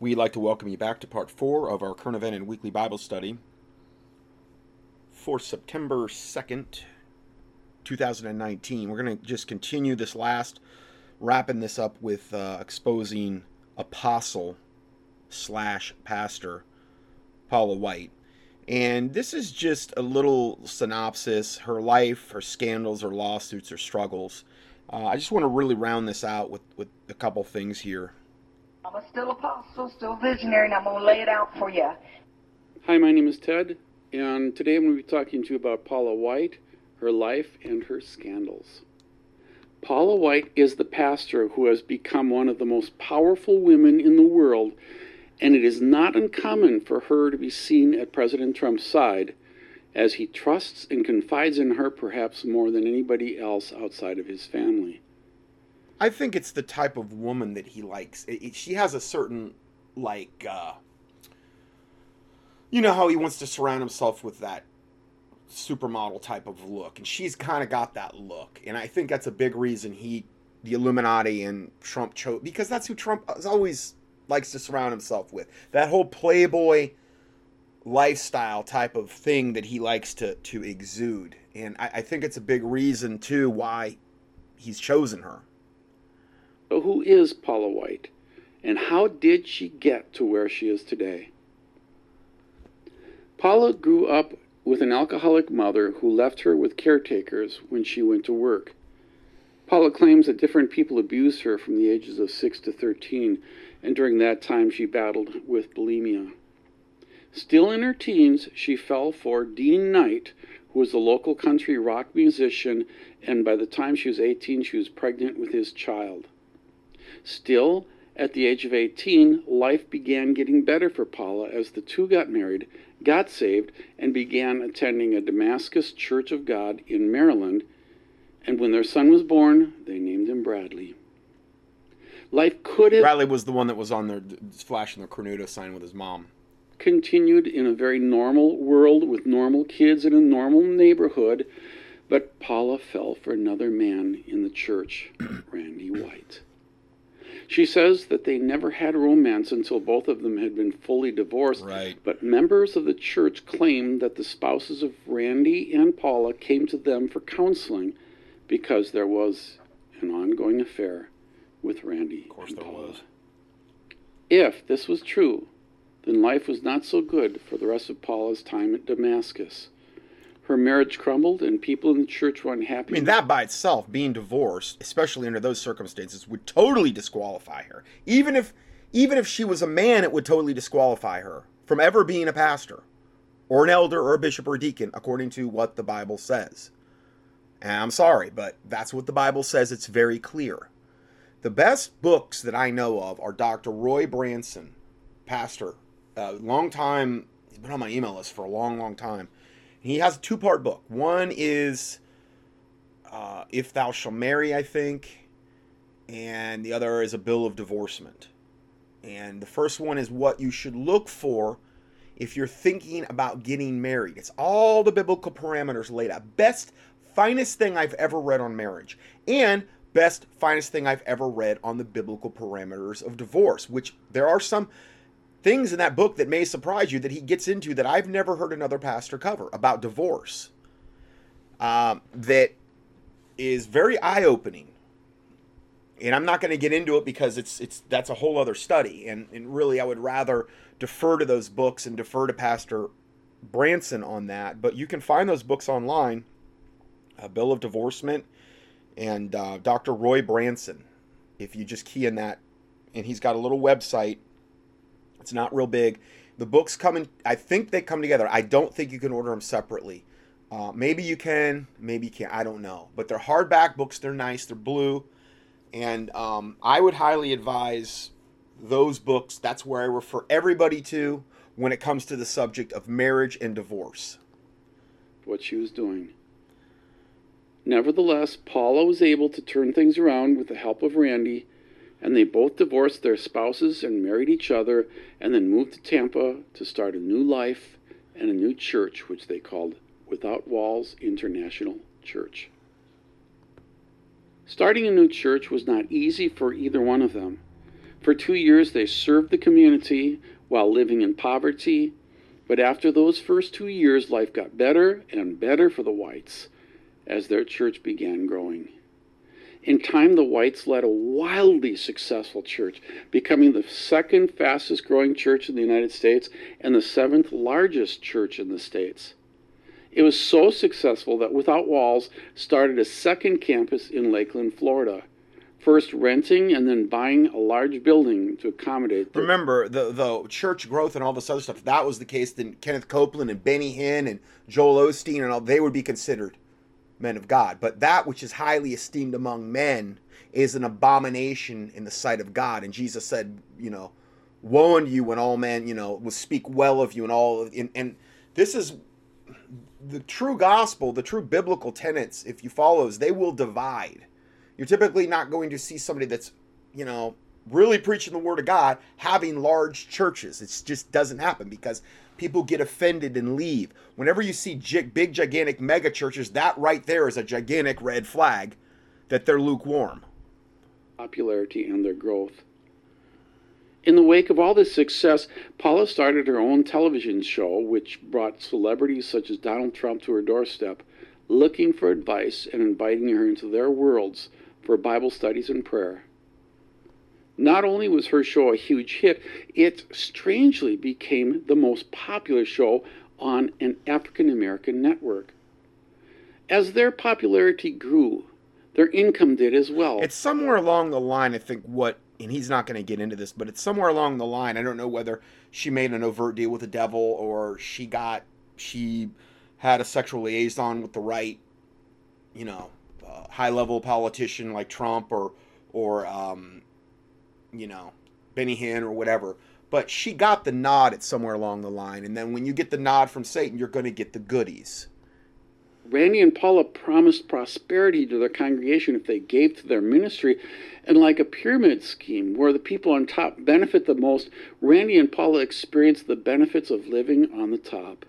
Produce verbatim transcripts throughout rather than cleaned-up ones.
We'd like to welcome you back to part four of our current event and weekly Bible study for September second, two thousand nineteen. We're going to just continue this last, wrapping this up with uh, exposing apostle slash pastor Paula White. And this is just a little synopsis, her life, her scandals, her lawsuits, her struggles. Uh, I just want to really round this out with, with a couple things here. I'm a still apostle, still visionary, and I'm going to lay it out for you. Hi, my name is Ted, and today I'm going to be talking to you about Paula White, her life, and her scandals. Paula White is the pastor who has become one of the most powerful women in the world, and it is not uncommon for her to be seen at President Trump's side, as he trusts and confides in her perhaps more than anybody else outside of his family. I think it's the type of woman that he likes. It, it, she has a certain, like, uh, you know how he wants to surround himself with that supermodel type of look. And she's kind of got that look. And I think that's a big reason he, the Illuminati and Trump chose, because that's who Trump always likes to surround himself with. That whole playboy lifestyle type of thing that he likes to, to exude. And I, I think it's a big reason, too, why he's chosen her. So who is Paula White, and how did she get to where she is today? Paula grew up with an alcoholic mother who left her with caretakers when she went to work. Paula claims that different people abused her from the ages of six to thirteen, and during that time she battled with bulimia. Still in her teens, she fell for Dean Knight, who was the local country rock musician, and by the time she was eighteen, she was pregnant with his child. Still, at the age of eighteen, life began getting better for Paula as the two got married, got saved, and began attending a Damascus Church of God in Maryland. And when their son was born, they named him Bradley. Life could have... Bradley was the one that was on their flashing their cornuto sign with his mom. Continued in a very normal world with normal kids in a normal neighborhood, but Paula fell for another man in the church, Randy White. She says that they never had romance until both of them had been fully divorced, right. But members of the church claim that the spouses of Randy and Paula came to them for counseling because there was an ongoing affair with Randy. Of course there was. If this was true, then life was not so good for the rest of Paula's time at Damascus. Her marriage crumbled, and people in the church were unhappy. I mean, that by itself, being divorced, especially under those circumstances, would totally disqualify her. Even if, even if she was a man, it would totally disqualify her from ever being a pastor or an elder or a bishop or a deacon, according to what the Bible says. And I'm sorry, but that's what the Bible says. It's very clear. The best books that I know of are Doctor Roy Branson, pastor, a long time, he's been on my email list for a long, long time. He has a two-part book. One is uh, If Thou Shall Marry, I think, and the other is A Bill of Divorcement. And the first one is what you should look for if you're thinking about getting married. It's all the biblical parameters laid out. Best, finest thing I've ever read on marriage. And best, finest thing I've ever read on the biblical parameters of divorce, which there are some... things in that book that may surprise you that he gets into that I've never heard another pastor cover about divorce. Um, that is very eye-opening. And I'm not going to get into it because it's it's that's a whole other study. And, and really, I would rather defer to those books and defer to Pastor Branson on that. But you can find those books online. A Bill of Divorcement and uh, Doctor Roy Branson. If you just key in that. And he's got a little website. It's not real big. The books come in, I think they come together. I don't think you can order them separately. Uh, maybe you can, maybe you can't. I don't know. But they're hardback books. They're nice. They're blue. And um, I would highly advise those books. That's where I refer everybody to when it comes to the subject of marriage and divorce. What she was doing. Nevertheless, Paula was able to turn things around with the help of Randy, and they both divorced their spouses and married each other and then moved to Tampa to start a new life and a new church, which they called Without Walls International Church. Starting a new church was not easy for either one of them. For two years, they served the community while living in poverty. But after those first two years, life got better and better for the Whites as their church began growing. In time, the Whites led a wildly successful church, becoming the second fastest growing church in the United States and the seventh largest church in the States. It was so successful that Without Walls started a second campus in Lakeland, Florida, first renting and then buying a large building to accommodate. The Remember, the, the church growth and all this other stuff, that was the case. Then Kenneth Copeland and Benny Hinn and Joel Osteen and all, they would be considered men of God. But that which is highly esteemed among men is an abomination in the sight of God. And Jesus said, you know, woe unto you when all men, you know, will speak well of you and all. And, and this is the true gospel, the true biblical tenets, if you follow, is they will divide. You're typically not going to see somebody that's, you know, really preaching the word of God having large churches. It just doesn't happen because people get offended and leave. Whenever you see big, gigantic mega churches, that right there is a gigantic red flag that they're lukewarm. Popularity and their growth. In the wake of all this success, Paula started her own television show, which brought celebrities such as Donald Trump to her doorstep, looking for advice and inviting her into their worlds for Bible studies and prayer. Not only was her show a huge hit, it strangely became the most popular show on an African American network. As their popularity grew, their income did as well. It's somewhere along the line, I think, what, and he's not going to get into this, but it's somewhere along the line. I don't know whether she made an overt deal with the devil or she got, she had a sexual liaison with the right, you know, uh, high-level politician like Trump or, or um, you know, Benny Hinn or whatever. But she got the nod at somewhere along the line. And then when you get the nod from Satan, you're going to get the goodies. Randy and Paula promised prosperity to their congregation if they gave to their ministry. And like a pyramid scheme where the people on top benefit the most, Randy and Paula experienced the benefits of living on the top.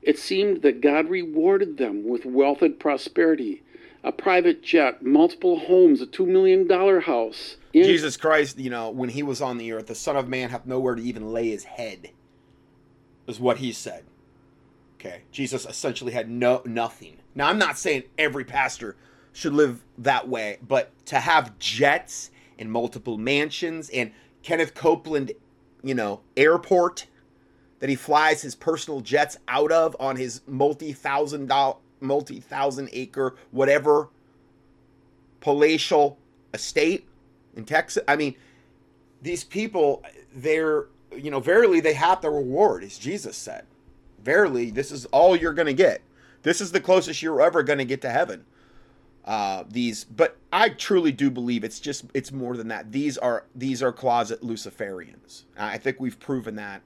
It seemed that God rewarded them with wealth and prosperity, a private jet, multiple homes, a two million dollars house. In- Jesus Christ, you know, when he was on the earth, the Son of Man hath nowhere to even lay his head, is what he said. Okay, Jesus essentially had no nothing. Now, I'm not saying every pastor should live that way, but to have jets and multiple mansions and Kenneth Copeland, you know, airport that he flies his personal jets out of on his multi-thousand dollar, multi-thousand acre, whatever, palatial estate in Texas. I mean, these people, they're, you know, verily they have their reward, as Jesus said. Verily, this is all you're going to get. This is the closest you're ever going to get to heaven. Uh, these, but I truly do believe it's just, it's more than that. These are, these are closet Luciferians. I think we've proven that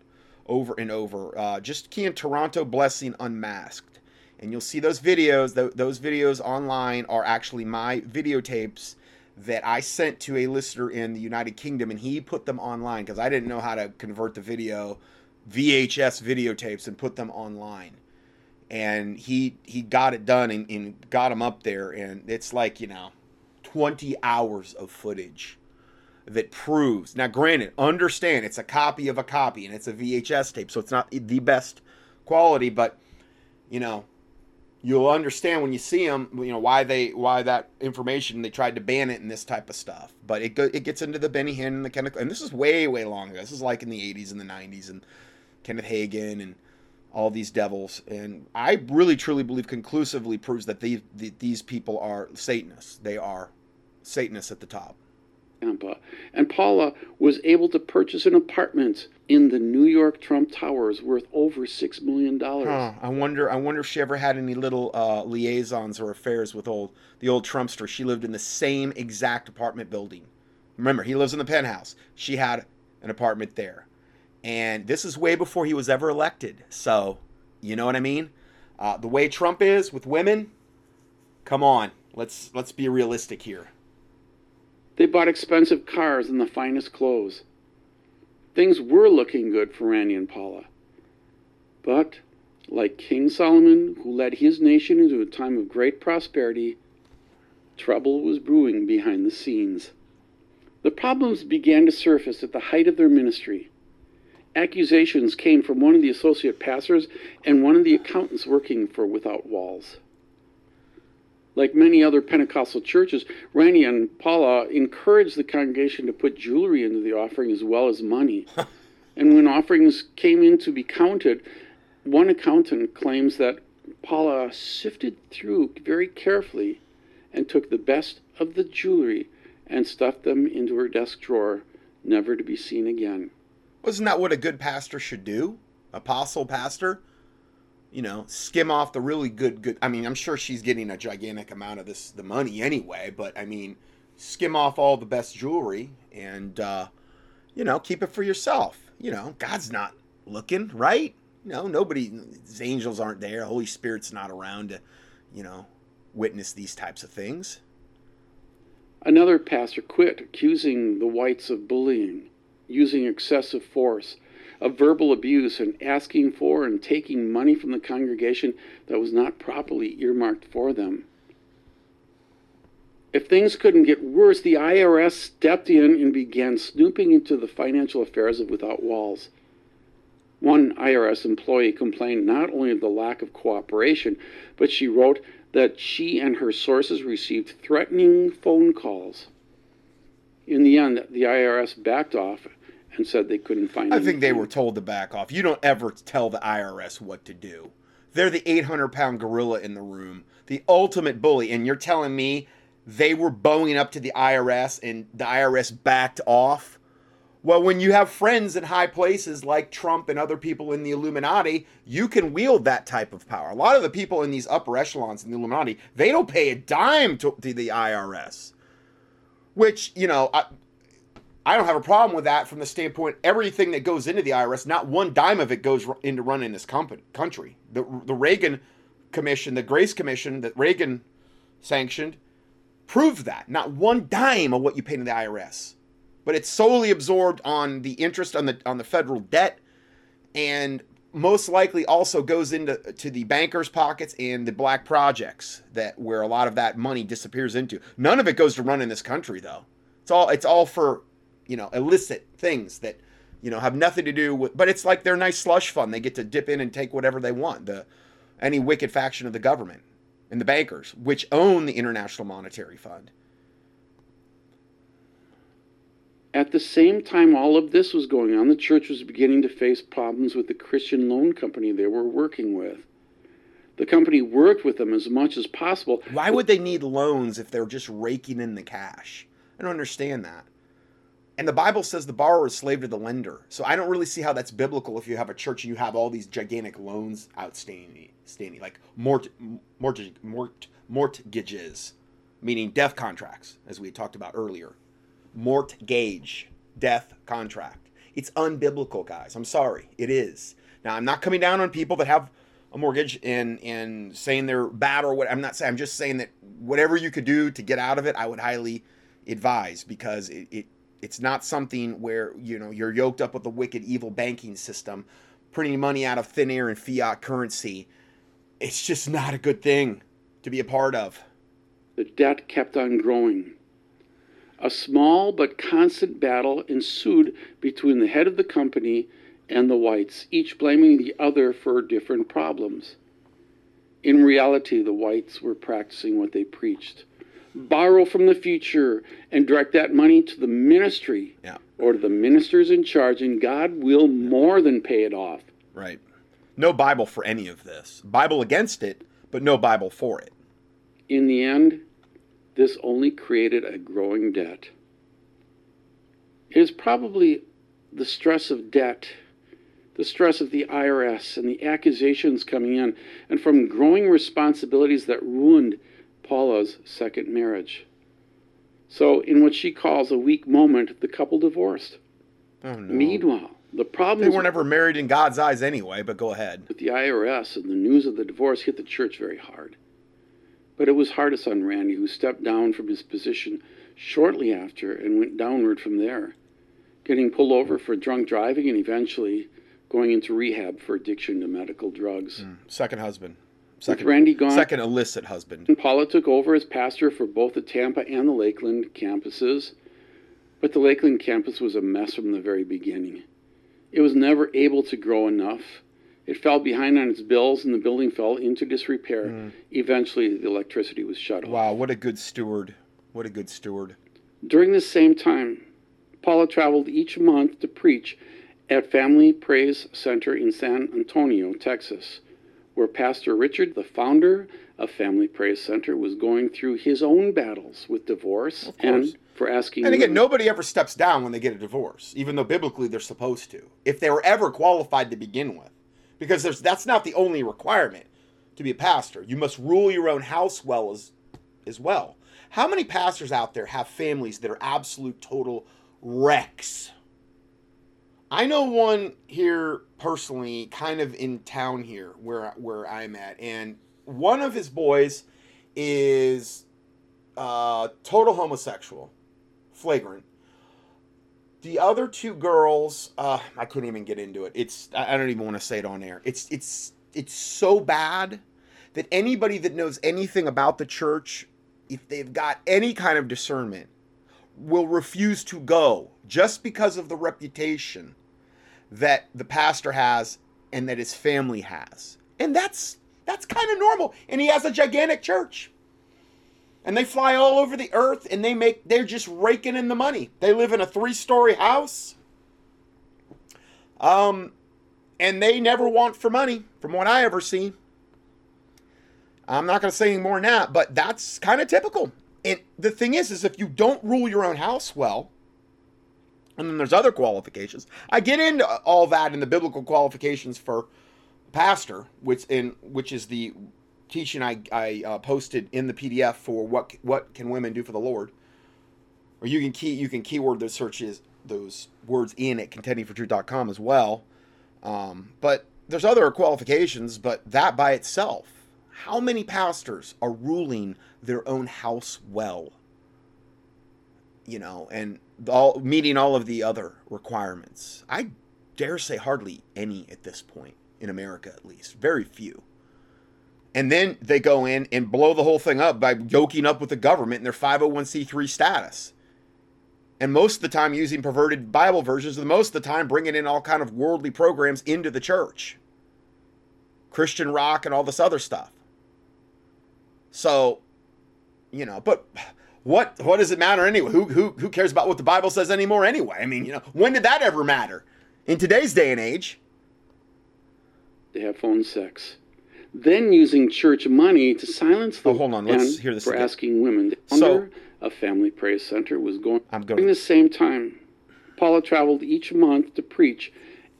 over and over. Uh, just key in Toronto Blessing Unmasked, and you'll see those videos. Th- those videos online are actually my videotapes that I sent to a listener in the United Kingdom, and he put them online because I didn't know how to convert the video, V H S videotapes, and put them online. And he he got it done and, and got them up there, and it's like, you know, twenty hours of footage that proves. Now, granted, understand it's a copy of a copy and it's a V H S tape, so it's not the best quality, but you know, you'll understand when you see them, you know, why they, why that information, they tried to ban it and this type of stuff. But it go, it gets into the Benny Hinn and the Kenneth, and this is way, way long ago. This is like in the eighties and the nineties and Kenneth Hagin and all these devils. And I really, truly believe conclusively proves that these, these people are Satanists. They are Satanists at the top. Tampa, and Paula was able to purchase an apartment in the New York Trump Towers worth over six million dollars. Huh, I wonder. I wonder if she ever had any little uh, liaisons or affairs with old the old Trumpster. She lived in the same exact apartment building. Remember, he lives in the penthouse. She had an apartment there, and this is way before he was ever elected. So, you know what I mean? Uh, the way Trump is with women. Come on, let's let's be realistic here. They bought expensive cars and the finest clothes. Things were looking good for Randy and Paula. But, like King Solomon, who led his nation into a time of great prosperity, trouble was brewing behind the scenes. The problems began to surface at the height of their ministry. Accusations came from one of the associate pastors and one of the accountants working for Without Walls. Like many other Pentecostal churches, Randy and Paula encouraged the congregation to put jewelry into the offering as well as money. And when offerings came in to be counted, one accountant claims that Paula sifted through very carefully and took the best of the jewelry and stuffed them into her desk drawer, never to be seen again. Wasn't that what a good pastor should do? Apostle pastor? You know, skim off the really good, good. I mean, I'm sure she's getting a gigantic amount of this, the money anyway, but I mean, skim off all the best jewelry and, uh, you know, keep it for yourself. You know, God's not looking, right? You know, nobody, his angels aren't there. Holy Spirit's not around to, you know, witness these types of things. Another pastor quit, accusing the Whites of bullying, using excessive force, of verbal abuse, and asking for and taking money from the congregation that was not properly earmarked for them. If things couldn't get worse, the I R S stepped in and began snooping into the financial affairs of Without Walls. One I R S employee complained not only of the lack of cooperation, but she wrote that she and her sources received threatening phone calls. In the end, the I R S backed off and said they couldn't find anything. I think they were told to back off. You don't ever tell the I R S what to do. They're the eight hundred pound gorilla in the room, the ultimate bully. And you're telling me they were bowing up to the I R S and the I R S backed off? Well, when you have friends in high places like Trump and other people in the Illuminati, you can wield that type of power. A lot of the people in these upper echelons in the Illuminati, they don't pay a dime to, to the I R S, which, you know, I, I don't have a problem with that from the standpoint, everything that goes into the I R S, not one dime of it goes into running this company, country. The, the Reagan Commission, the Grace Commission that Reagan sanctioned, proved that. Not one dime of what you pay to the I R S. But it's solely absorbed on the interest on the on the federal debt, and most likely also goes into to the bankers' pockets and the black projects that where a lot of that money disappears into. None of it goes to run in this country, though. It's all it's all for, you know, illicit things that, you know, have nothing to do with. But it's like their nice slush fund. They get to dip in and take whatever they want. The any wicked faction of the government and the bankers, which own the International Monetary Fund. At the same time all of this was going on, the church was beginning to face problems with the Christian loan company they were working with. The company worked with them as much as possible. Why would they need loans if they're just raking in the cash? I don't understand that. And the Bible says the borrower is slave to the lender. So I don't really see how that's biblical if you have a church and you have all these gigantic loans outstanding, standing, like mort, mort, mort, mortgages, meaning death contracts, as we talked about earlier. Mortgage, death contract. It's unbiblical, guys. I'm sorry. It is. Now, I'm not coming down on people that have a mortgage and and saying they're bad or what. I'm not saying. I'm just saying that whatever you could do to get out of it, I would highly advise, because it, it it's not something where, you know, you're yoked up with the wicked, evil banking system, printing money out of thin air and fiat currency. It's just not a good thing to be a part of. The debt kept on growing. A small but constant battle ensued between the head of the company and the Whites, each blaming the other for different problems. In reality, the Whites were practicing what they preached. Borrow from the future and direct that money to the ministry yeah. or to the ministers in charge, and God will more than pay it off. Right. No Bible for any of this. Bible against it, but no Bible for it. In the end, this only created a growing debt. It is probably the stress of debt, the stress of the I R S and the accusations coming in, and from growing responsibilities that ruined Paula's second marriage. So in what she calls a weak moment, the couple divorced. Oh, no. Meanwhile, the problems... They weren't ever married in God's eyes anyway, but go ahead. But the I R S and the news of the divorce hit the church very hard. But it was hardest on Randy, who stepped down from his position shortly after and went downward from there, getting pulled over for drunk driving and eventually going into rehab for addiction to medical drugs. Mm. Second husband. Second, With Randy gone, second illicit husband. Paula took over as pastor for both the Tampa and the Lakeland campuses. But the Lakeland campus was a mess from the very beginning. It was never able to grow enough. It fell behind on its bills, and the building fell into disrepair. Mm. Eventually, the electricity was shut off. Wow, what a good steward. What a good steward. During this same time, Paula traveled each month to preach at Family Praise Center in San Antonio, Texas, where Pastor Richard, the founder of Family Praise Center, was going through his own battles with divorce and for asking... And again, women. Nobody ever steps down when they get a divorce, even though biblically they're supposed to, if they were ever qualified to begin with. Because there's that's not the only requirement to be a pastor. You must rule your own house well as, as well. How many pastors out there have families that are absolute total wrecks? I know one here personally, kind of in town here where where I'm at, and one of his boys is uh, total homosexual, flagrant. The other two girls, uh, I couldn't even get into it. It's I don't even want to say it on air. It's it's it's so bad that anybody that knows anything about the church, if they've got any kind of discernment, will refuse to go just because of the reputation that the pastor has and that his family has. And that's that's kind of normal. And he has a gigantic church. And they fly all over the earth, and they make they're just raking in the money. They live in a three-story house. Um and they never want for money, from what I ever see. I'm not gonna say any more than that, but that's kind of typical. And the thing is, is if you don't rule your own house well, and then there's other qualifications. I get into all that in the biblical qualifications for pastor, which in which is the teaching I, I uh, posted in the P D F for what what can women do for the Lord, or you can key you can keyword those searches those words in at contending for truth dot com as well. Um, but there's other qualifications, but that by itself, how many pastors are ruling their own house well? You know, and all meeting all of the other requirements. I dare say hardly any at this point in America, at least, very few. And then they go in and blow the whole thing up by yoking up with the government and their five oh one c three status. And most of the time using perverted Bible versions, and most of the time bringing in all kind of worldly programs into the church. Christian rock and all this other stuff. So, you know, but what what does it matter anyway? Who, who, who cares about what the Bible says anymore anyway? I mean, you know, when did that ever matter? In today's day and age. They have phone sex. Then using church money to silence the oh, hold on. Let's hear this for again. Asking women. The founder of Family Praise Center was going. I'm going. During the same time, Paula traveled each month to preach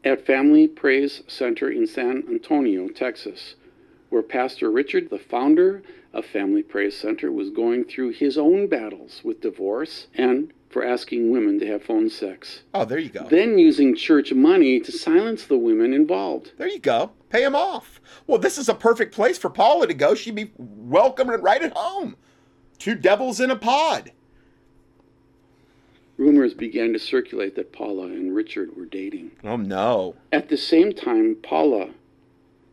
at Family Praise Center in San Antonio, Texas, where Pastor Richard, the founder of Family Praise Center, was going through his own battles with divorce and for asking women to have phone sex. Oh, there you go. Then using church money to silence the women involved. There you go. Pay them off. Well, this is a perfect place for Paula to go. She'd be welcomed right at home. Two devils in a pod. Rumors began to circulate that Paula and Richard were dating. Oh, no. At the same time, Paula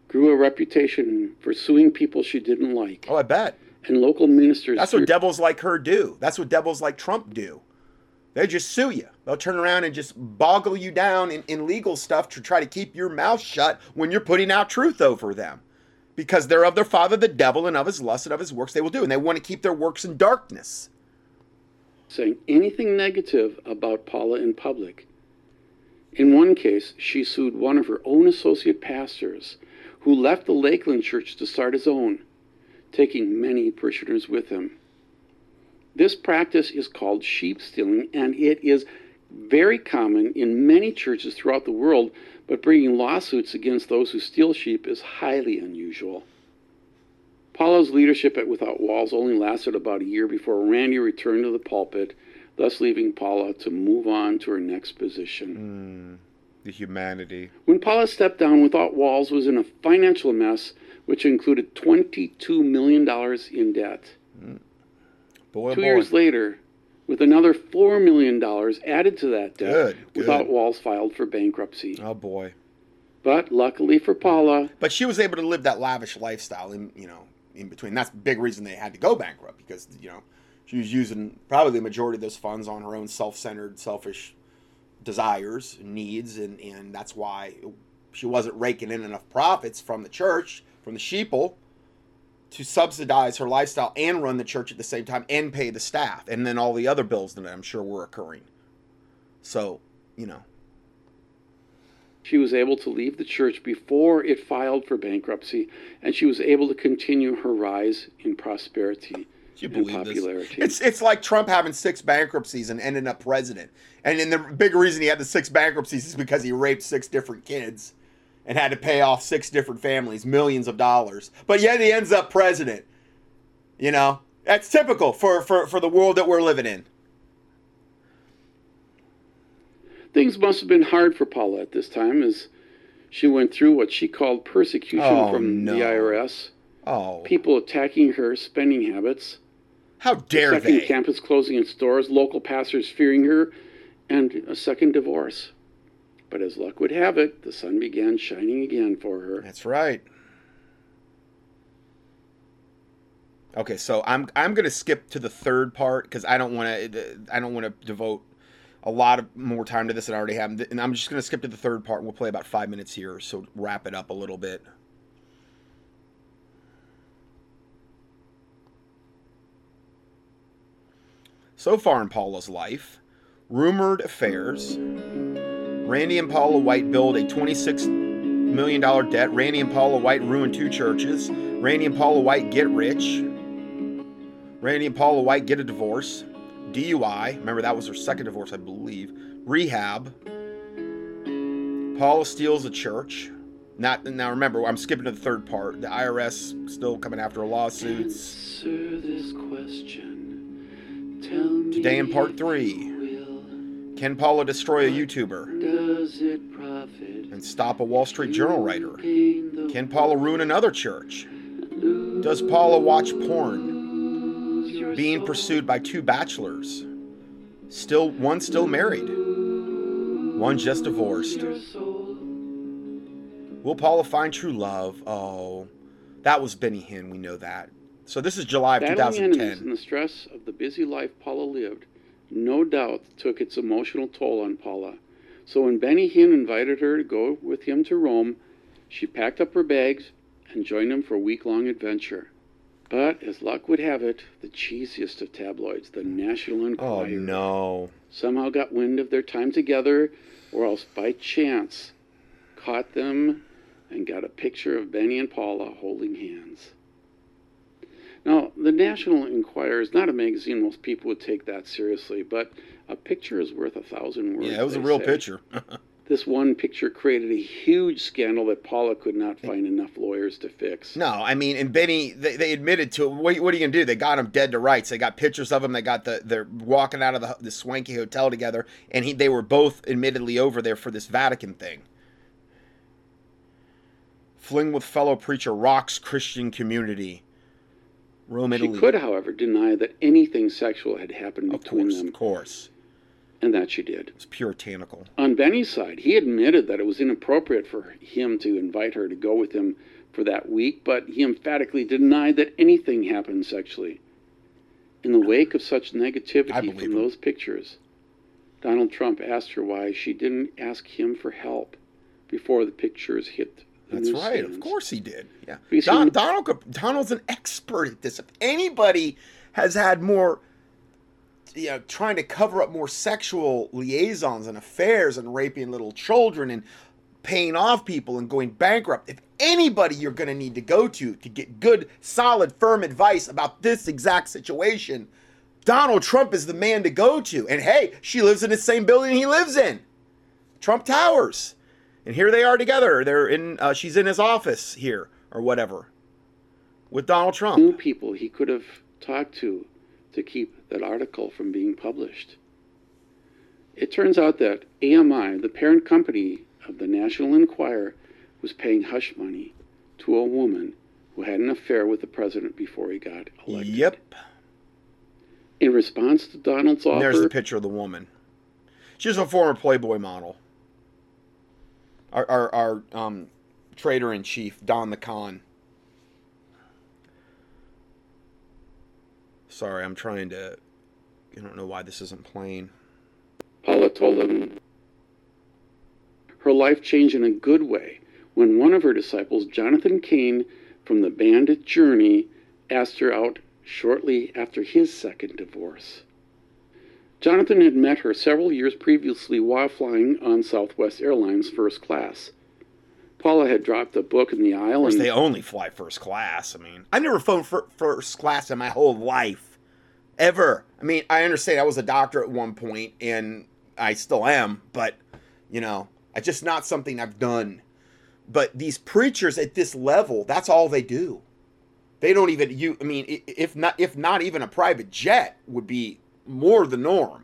grew a reputation for suing people she didn't like. Oh, I bet. And local ministers... That's what devils like her do. That's what devils like Trump do. They just sue you. They'll turn around and just boggle you down in, in legal stuff to try to keep your mouth shut when you're putting out truth over them. Because they're of their father, the devil, and of his lust and of his works they will do. And they want to keep their works in darkness. Saying anything negative about Paula in public. In one case, she sued one of her own associate pastors who left the Lakeland church to start his own, taking many parishioners with him. This practice is called sheep stealing, and it is very common in many churches throughout the world, but bringing lawsuits against those who steal sheep is highly unusual. Paula's leadership at Without Walls only lasted about a year before Randy returned to the pulpit, thus leaving Paula to move on to her next position. Mm, the humanity. When Paula stepped down, Without Walls was in a financial mess, which included twenty-two million dollars in debt. Mm. Boy, Two boy. years later, with another four million dollars added to that debt, good, good. Without Walls filed for bankruptcy. Oh, boy. But luckily for Paula... But she was able to live that lavish lifestyle in, you know, in between. That's a big reason they had to go bankrupt because, you know, She was using probably the majority of those funds on her own self-centered, selfish desires and needs, and, and that's why she wasn't raking in enough profits from the church, from the sheeple, to subsidize her lifestyle and run the church at the same time and pay the staff and then all the other bills that I'm sure were occurring. So, you know. She was able to leave the church before it filed for bankruptcy, and she was able to continue her rise in prosperity and popularity. This? It's it's like Trump having six bankruptcies and ending up president. And then the big reason he had the six bankruptcies is because he raped six different kids and had to pay off six different families millions of dollars. But yet he ends up president. You know, that's typical for, for, for the world that we're living in. Things must have been hard for Paula at this time as she went through what she called persecution oh, from no. the I R S. Oh. People attacking her spending habits. How dare they? Second campus closing in stores, local pastors fearing her, and a second divorce. But as luck would have it, the sun began shining again for her. That's right. Okay, so I'm I'm going to skip to the third part because I don't want to I don't want to devote a lot of more time to this than I already have. And I'm just going to skip to the third part. We'll play about five minutes here, so wrap it up a little bit. So far in Paula's life, rumored affairs. Randy and Paula White build a twenty-six million dollars debt. Randy and Paula White ruin two churches. Randy and Paula White get rich. Randy and Paula White get a divorce. D U I, remember that was her second divorce, I believe. Rehab. Paula steals a church. Not now. Remember, I'm skipping to the third part. The I R S still coming after lawsuits. Answer this question. Tell me today in part three. Can Paula destroy a YouTuber? Does it profit? And stop a Wall Street Journal writer. Can Paula ruin another church? Does Paula watch porn? Being pursued by two bachelors. Still, one still married. One just divorced. Will Paula find true love? Oh, that was Benny Hinn. We know that. So this is July of two thousand ten. Battling enemies and the stress of the busy life Paula lived, no doubt, took its emotional toll on Paula. So when Benny Hinn invited her to go with him to Rome, she packed up her bags and joined him for a week-long adventure. But, as luck would have it, the cheesiest of tabloids, the National Enquirer, oh, no. somehow got wind of their time together, or else by chance caught them and got a picture of Benny and Paula holding hands. Now, the National Enquirer is not a magazine most people would take that seriously, but a picture is worth a thousand words. Yeah, it was a real say. picture. This one picture created a huge scandal that Paula could not find enough lawyers to fix. No, I mean, and Benny, they, they admitted to it. What, what are you going to do? They got him dead to rights. They got pictures of him. They got the, they're walking out of the, the swanky hotel together, and he, they were both admittedly over there for this Vatican thing. Fling with fellow preacher rocks Christian community. Rome, Italy. She could, however, deny that anything sexual had happened between them. Of course, of course. And that she did. It was puritanical. On Benny's side, he admitted that it was inappropriate for him to invite her to go with him for that week, but he emphatically denied that anything happened sexually. In the wake of such negativity from him. Those pictures, Donald Trump asked her why she didn't ask him for help before the pictures hit the That's right. Stands. Of course he did. Yeah. Don, Donald, Donald's an expert at this. If anybody has had more... you know, trying to cover up more sexual liaisons and affairs and raping little children and paying off people and going bankrupt. If anybody you're going to need to go to to get good, solid, firm advice about this exact situation, Donald Trump is the man to go to. And hey, she lives in the same building he lives in, Trump Towers. And here they are together. They're in, uh, she's in his office here or whatever with Donald Trump. New people he could have talked to to keep that article from being published. It turns out that A M I, the parent company of the National Enquirer, was paying hush money to a woman who had an affair with the president before he got elected. Yep. In response to Donald's offer... There's the picture of the woman. She's a former Playboy model. Our, our, our um, traitor-in-chief, Don the Con. Sorry, I'm trying to... I don't know why this isn't playing. Paula told him her life changed in a good way when one of her disciples, Jonathan Cain, from the band Journey, asked her out shortly after his second divorce. Jonathan had met her several years previously while flying on Southwest Airlines first class. Paula had dropped the book in the aisle. Of course, they only fly first class. I mean, I've never flown first class in my whole life, ever. I mean, I understand I was a doctor at one point, and I still am, but, you know, it's just not something I've done. But these preachers at this level, that's all they do. They don't even, you, I mean, if not, if not even a private jet would be more the norm.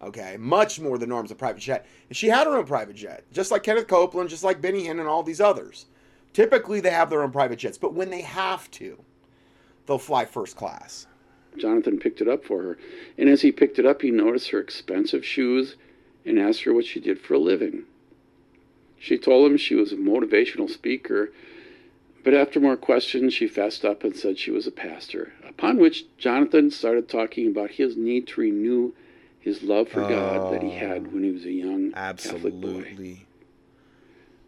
Okay, much more the norm is a private jet. And she had her own private jet, just like Kenneth Copeland, just like Benny Hinn and all these others. Typically, they have their own private jets, but when they have to, they'll fly first class. Jonathan picked it up for her, and as he picked it up, he noticed her expensive shoes and asked her what she did for a living. She told him she was a motivational speaker, but after more questions, she fessed up and said she was a pastor, upon which Jonathan started talking about his need to renew his love for oh, God that he had when he was a young absolutely. Catholic boy.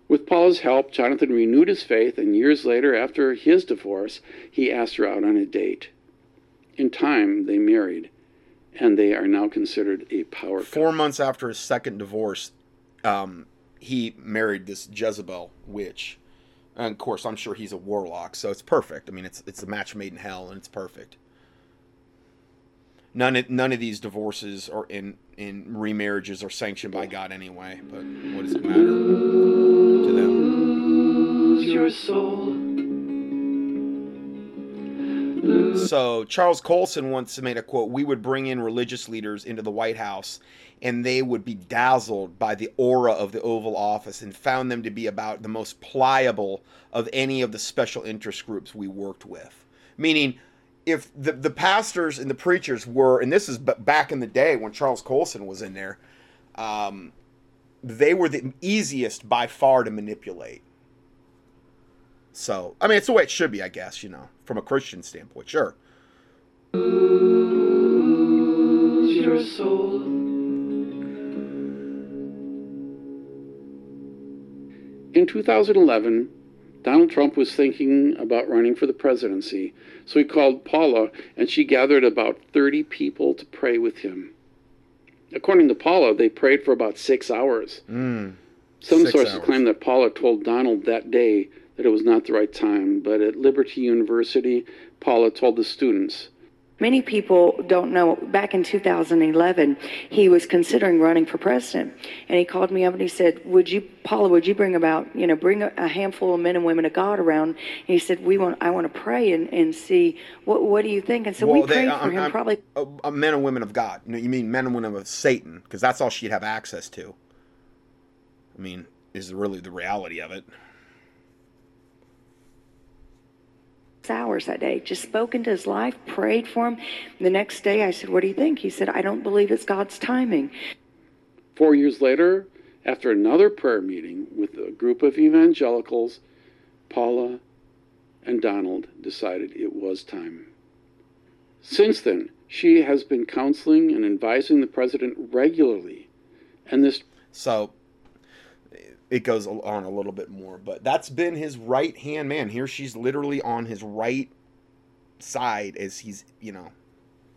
With Paula's help, Jonathan renewed his faith, and years later, after his divorce, he asked her out on a date. In time, they married, and they are now considered a power couple. Four months after his second divorce, um, he married this Jezebel witch. And of course, I'm sure he's a warlock, so it's perfect. I mean, it's it's a match made in hell, and it's perfect. None of, none of these divorces or in, in remarriages are sanctioned by God anyway, but what does it matter to them? Lose your soul. So Charles Colson once made a quote, "We would bring in religious leaders into the White House, and they would be dazzled by the aura of the Oval Office and found them to be about the most pliable of any of the special interest groups we worked with." Meaning, if the, the pastors and the preachers were, and this is back in the day when Charles Colson was in there, um, they were the easiest by far to manipulate. So, I mean, it's the way it should be, I guess, you know, from a Christian standpoint, sure. Your soul. In two thousand eleven, Donald Trump was thinking about running for the presidency, so he called Paula, and she gathered about thirty people to pray with him. According to Paula, they prayed for about six hours. Mm, Some six sources hours. claim that Paula told Donald that day that it was not the right time, but at Liberty University, Paula told the students. Many people don't know, back in two thousand eleven, he was considering running for president. And he called me up and he said, would you, Paula, would you bring about, you know, bring a, a handful of men and women of God around? And he said, we want, I want to pray and, and see, what what do you think? And so well, we prayed they, for I'm, him I'm, probably. Uh, uh, men and women of God. No, you mean men and women of Satan, because that's all she'd have access to. I mean, is really the reality of it. Hours that day, just spoke into his life, prayed for him. The next day I said, what do you think? He said, I don't believe it's God's timing. Four years later, after another prayer meeting with a group of evangelicals, Paula and Donald decided it was time. Since then, she has been counseling and advising the president regularly. And this... So... It goes on a little bit more, but that's been his right-hand man. Here she's literally on his right side as he's, you know,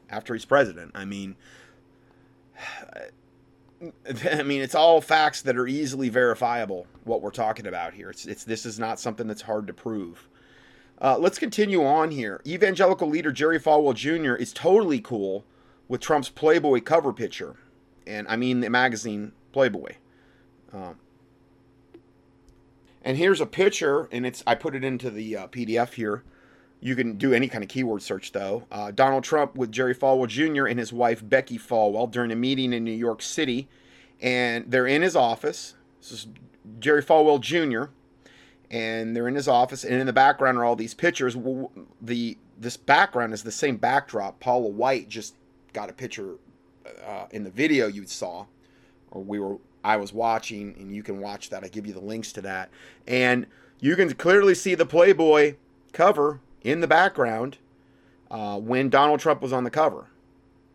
after he's president. I mean, I mean, it's all facts that are easily verifiable, what we're talking about here. It's, it's this is not something that's hard to prove. Uh, let's continue on here. Evangelical leader Jerry Falwell Junior is totally cool with Trump's Playboy cover picture. And I mean the magazine Playboy. Um, And here's a picture, and it's I put it into the uh, P D F here. You can do any kind of keyword search, though. Uh, Donald Trump with Jerry Falwell Junior and his wife, Becky Falwell, during a meeting in New York City. And they're in his office. This is Jerry Falwell Junior And they're in his office, and in the background are all these pictures. The This background is the same backdrop. Paula White just got a picture uh, in the video you saw, or we were... I was watching, and you can watch that. I give you the links to that. And you can clearly see the Playboy cover in the background. uh, when Donald Trump was on the cover.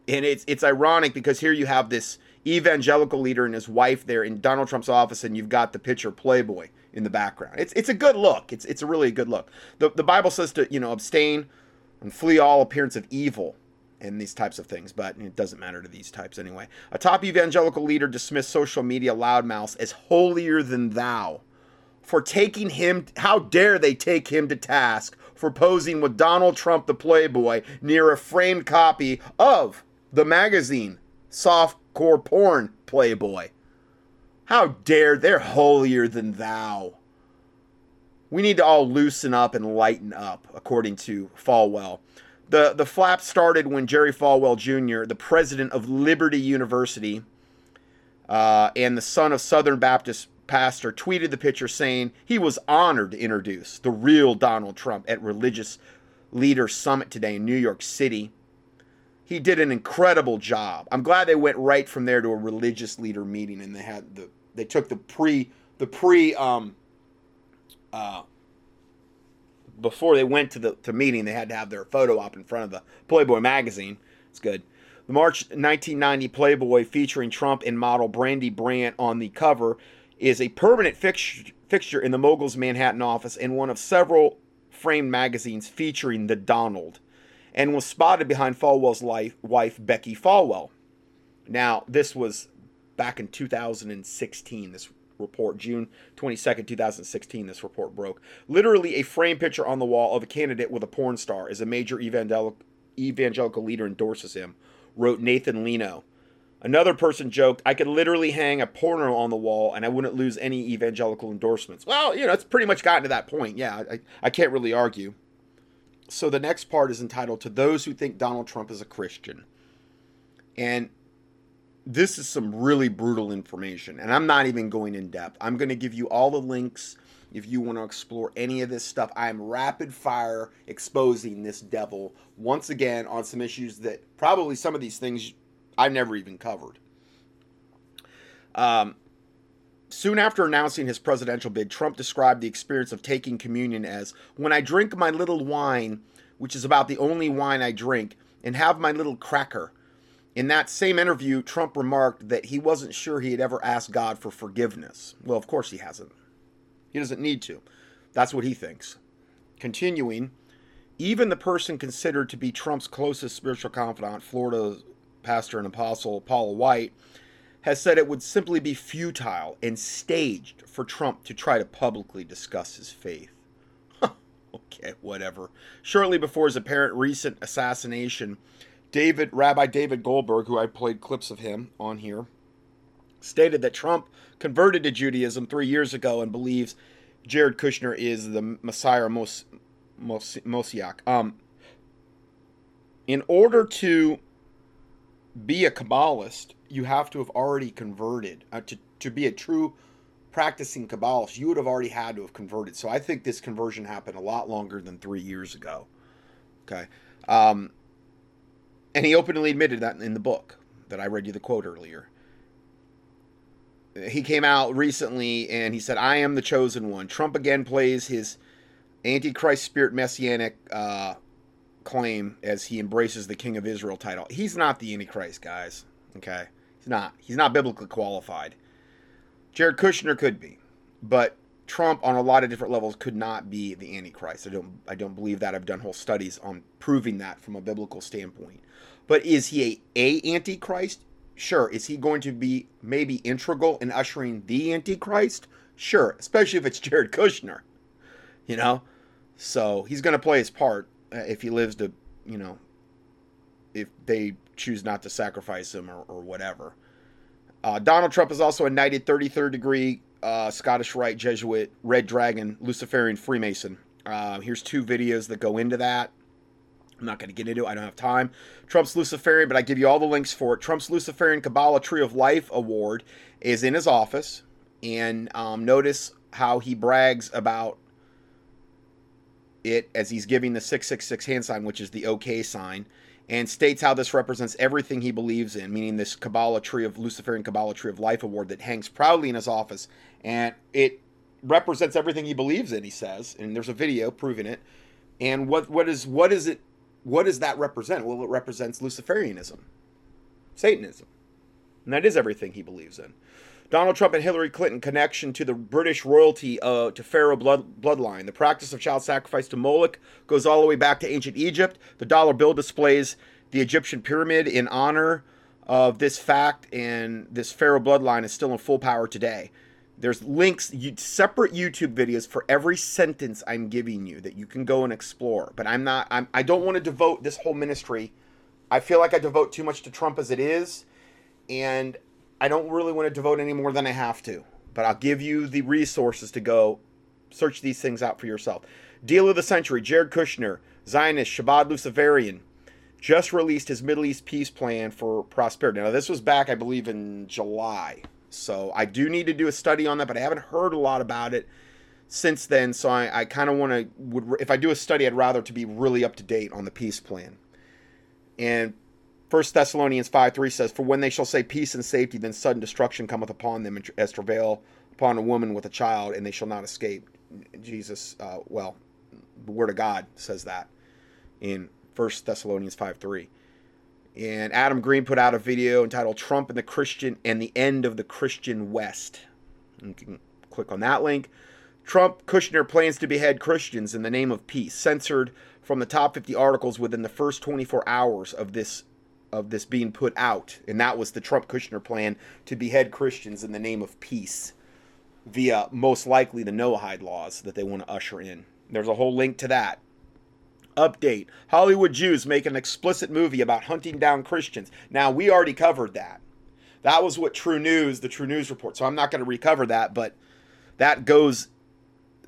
And it's it's ironic because here you have this evangelical leader and his wife there in Donald Trump's office, and you've got the picture Playboy in the background. It's it's a good look. It's it's a really good look. The the Bible says to, you know, abstain and flee all appearance of evil and these types of things, but it doesn't matter to these types anyway. A top evangelical leader dismissed social media loudmouths as holier than thou for taking him, how dare they take him to task for posing with Donald Trump the Playboy near a framed copy of the magazine Softcore Porn Playboy. How dare, they're holier than thou. We need to all loosen up and lighten up, according to Falwell. The, the flap started when Jerry Falwell Junior, the president of Liberty University uh, and the son of Southern Baptist pastor, tweeted the picture saying he was honored to introduce the real Donald Trump at Religious Leader Summit today in New York City. He did an incredible job. I'm glad they went right from there to a religious leader meeting, and they had the they took the pre the pre um uh before they went to the to meeting, they had to have their photo op in front of the Playboy magazine. It's good. The March nineteen ninety Playboy featuring Trump and model Brandy Brandt on the cover is a permanent fixture fixture in the mogul's Manhattan office and one of several framed magazines featuring the Donald, and was spotted behind Falwell's life, wife, Becky Falwell. Now, this was back in two thousand sixteen, this report, June twenty-second, two thousand sixteen, this report broke. Literally a framed picture on the wall of a candidate with a porn star as a major evangelical, evangelical leader endorses him, wrote Nathan Leno. Another person joked, I could literally hang a porno on the wall and I wouldn't lose any evangelical endorsements. Well, you know, it's pretty much gotten to that point. Yeah, I, I can't really argue. So the next part is entitled, To Those Who Think Donald Trump is a Christian. And this is some really brutal information. And I'm not even going in depth. I'm going to give you all the links if you want to explore any of this stuff. I am rapid fire exposing this devil once again on some issues that probably some of these things I've never even covered. Um, soon after announcing his presidential bid, Trump described the experience of taking communion as, when I drink my little wine, which is about the only wine I drink, and have my little cracker. In that same interview, Trump remarked that he wasn't sure he had ever asked God for forgiveness. Well, of course he hasn't. He doesn't need to. That's what he thinks. Continuing, even the person considered to be Trump's closest spiritual confidant, Florida pastor and apostle Paula White, has said it would simply be futile and staged for Trump to try to publicly discuss his faith. Okay, whatever. Shortly before his apparent recent assassination, David, Rabbi David Goldberg, who I played clips of him on here, stated that Trump converted to Judaism three years ago and believes Jared Kushner is the Messiah Mos- Mos- Mosiach. Um, in order to be a Kabbalist, you have to have already converted uh, to, to be a true practicing Kabbalist. You would have already had to have converted. So I think this conversion happened a lot longer than three years ago. Okay. Um, and he openly admitted that in the book that I read you the quote earlier. He came out recently and he said, I am the chosen one. Trump again plays his Antichrist spirit messianic, uh, claim as he embraces the King of Israel title. He's not the Antichrist, guys. Okay. He's not. He's not biblically qualified. Jared Kushner could be, but Trump on a lot of different levels could not be the Antichrist. I don't I don't believe that. I've done whole studies on proving that from a biblical standpoint. But is he a, a Antichrist? Sure. Is he going to be maybe integral in ushering the Antichrist? Sure. Especially if it's Jared Kushner. You know? So he's going to play his part if he lives to, you know, if they choose not to sacrifice him or, or whatever. Uh, Donald Trump is also a knighted thirty-third degree uh, Scottish Rite Jesuit, Red Dragon, Luciferian Freemason. Uh, here's two videos that go into that. I'm not going to get into it. I don't have time. Trump's Luciferian, but I give you all the links for it. Trump's Luciferian Kabbalah Tree of Life Award is in his office. And um, notice how he brags about it as he's giving the six six six hand sign, which is the OK sign, and states how this represents everything he believes in, meaning this Kabbalah Tree of Luciferian Kabbalah Tree of Life Award that hangs proudly in his office, and it represents everything he believes in, he says, and there's a video proving it. And what what is what is it what does that represent? Well, it represents Luciferianism, Satanism. And that is everything he believes in. Donald Trump and Hillary Clinton connection to the British royalty uh, to Pharaoh blood, bloodline. The practice of child sacrifice to Moloch goes all the way back to ancient Egypt. The dollar bill displays the Egyptian pyramid in honor of this fact, and this Pharaoh bloodline is still in full power today. There's links, you, separate YouTube videos for every sentence I'm giving you that you can go and explore. But I'm not, I'm, I don't want to devote this whole ministry. I feel like I devote too much to Trump as it is, and I don't really want to devote any more than I have to. But I'll give you the resources to go search these things out for yourself. Deal of the Century, Jared Kushner, Zionist, Shabbat Luciferian, just released his Middle East peace plan for prosperity. Now, this was back, I believe, in July. So I do need to do a study on that, but I haven't heard a lot about it since then. So I, I kind of want to, would, if I do a study, I'd rather to be really up to date on the peace plan. And First Thessalonians five three says, "For when they shall say peace and safety, then sudden destruction cometh upon them as travail upon a woman with a child, and they shall not escape." Jesus, uh, well, the word of God says that in First Thessalonians five three. And Adam Green put out a video entitled "Trump and the Christian and the End of the Christian West." You can click on that link. Trump, Kushner plans to behead Christians in the name of peace. Censored from the top fifty articles within the first twenty-four hours of this of this being put out. And that was the Trump-Kushner plan to behead Christians in the name of peace via most likely the Noahide laws that they want to usher in. There's a whole link to that. Update: Hollywood Jews make an explicit movie about hunting down Christians. Now, we already covered that. That was what True News, the True News report. So I'm not going to recover that, but that goes,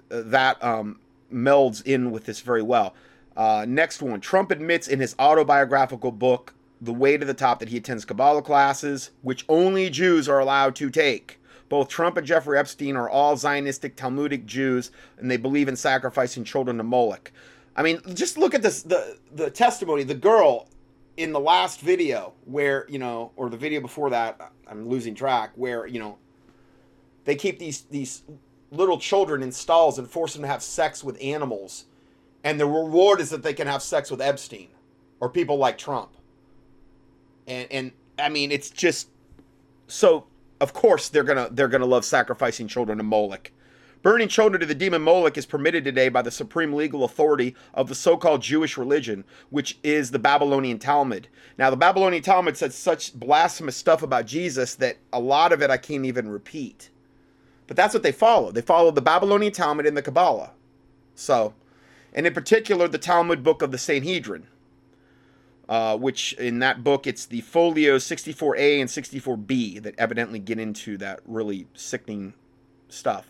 that um, melds in with this very well. Uh, next one. Trump admits in his autobiographical book, The Way to the Top, that he attends Kabbalah classes, which only Jews are allowed to take. Both Trump and Jeffrey Epstein are all Zionistic Talmudic Jews, and they believe in sacrificing children to Moloch. I mean, just look at this, the the testimony, the girl in the last video where, you know, or the video before that, I'm losing track, where, you know, they keep these, these little children in stalls and force them to have sex with animals. And the reward is that they can have sex with Epstein or people like Trump. And, and I mean, it's just, so of course they're going to, they're going to love sacrificing children to Moloch. Burning children to the demon Moloch is permitted today by the supreme legal authority of the so-called Jewish religion, which is the Babylonian Talmud. Now, the Babylonian Talmud said such blasphemous stuff about Jesus that a lot of it I can't even repeat. But that's what they follow. They follow the Babylonian Talmud and the Kabbalah. So, and in particular, the Talmud book of the Sanhedrin, uh, which in that book, it's the folio sixty-four A and sixty-four B that evidently get into that really sickening stuff.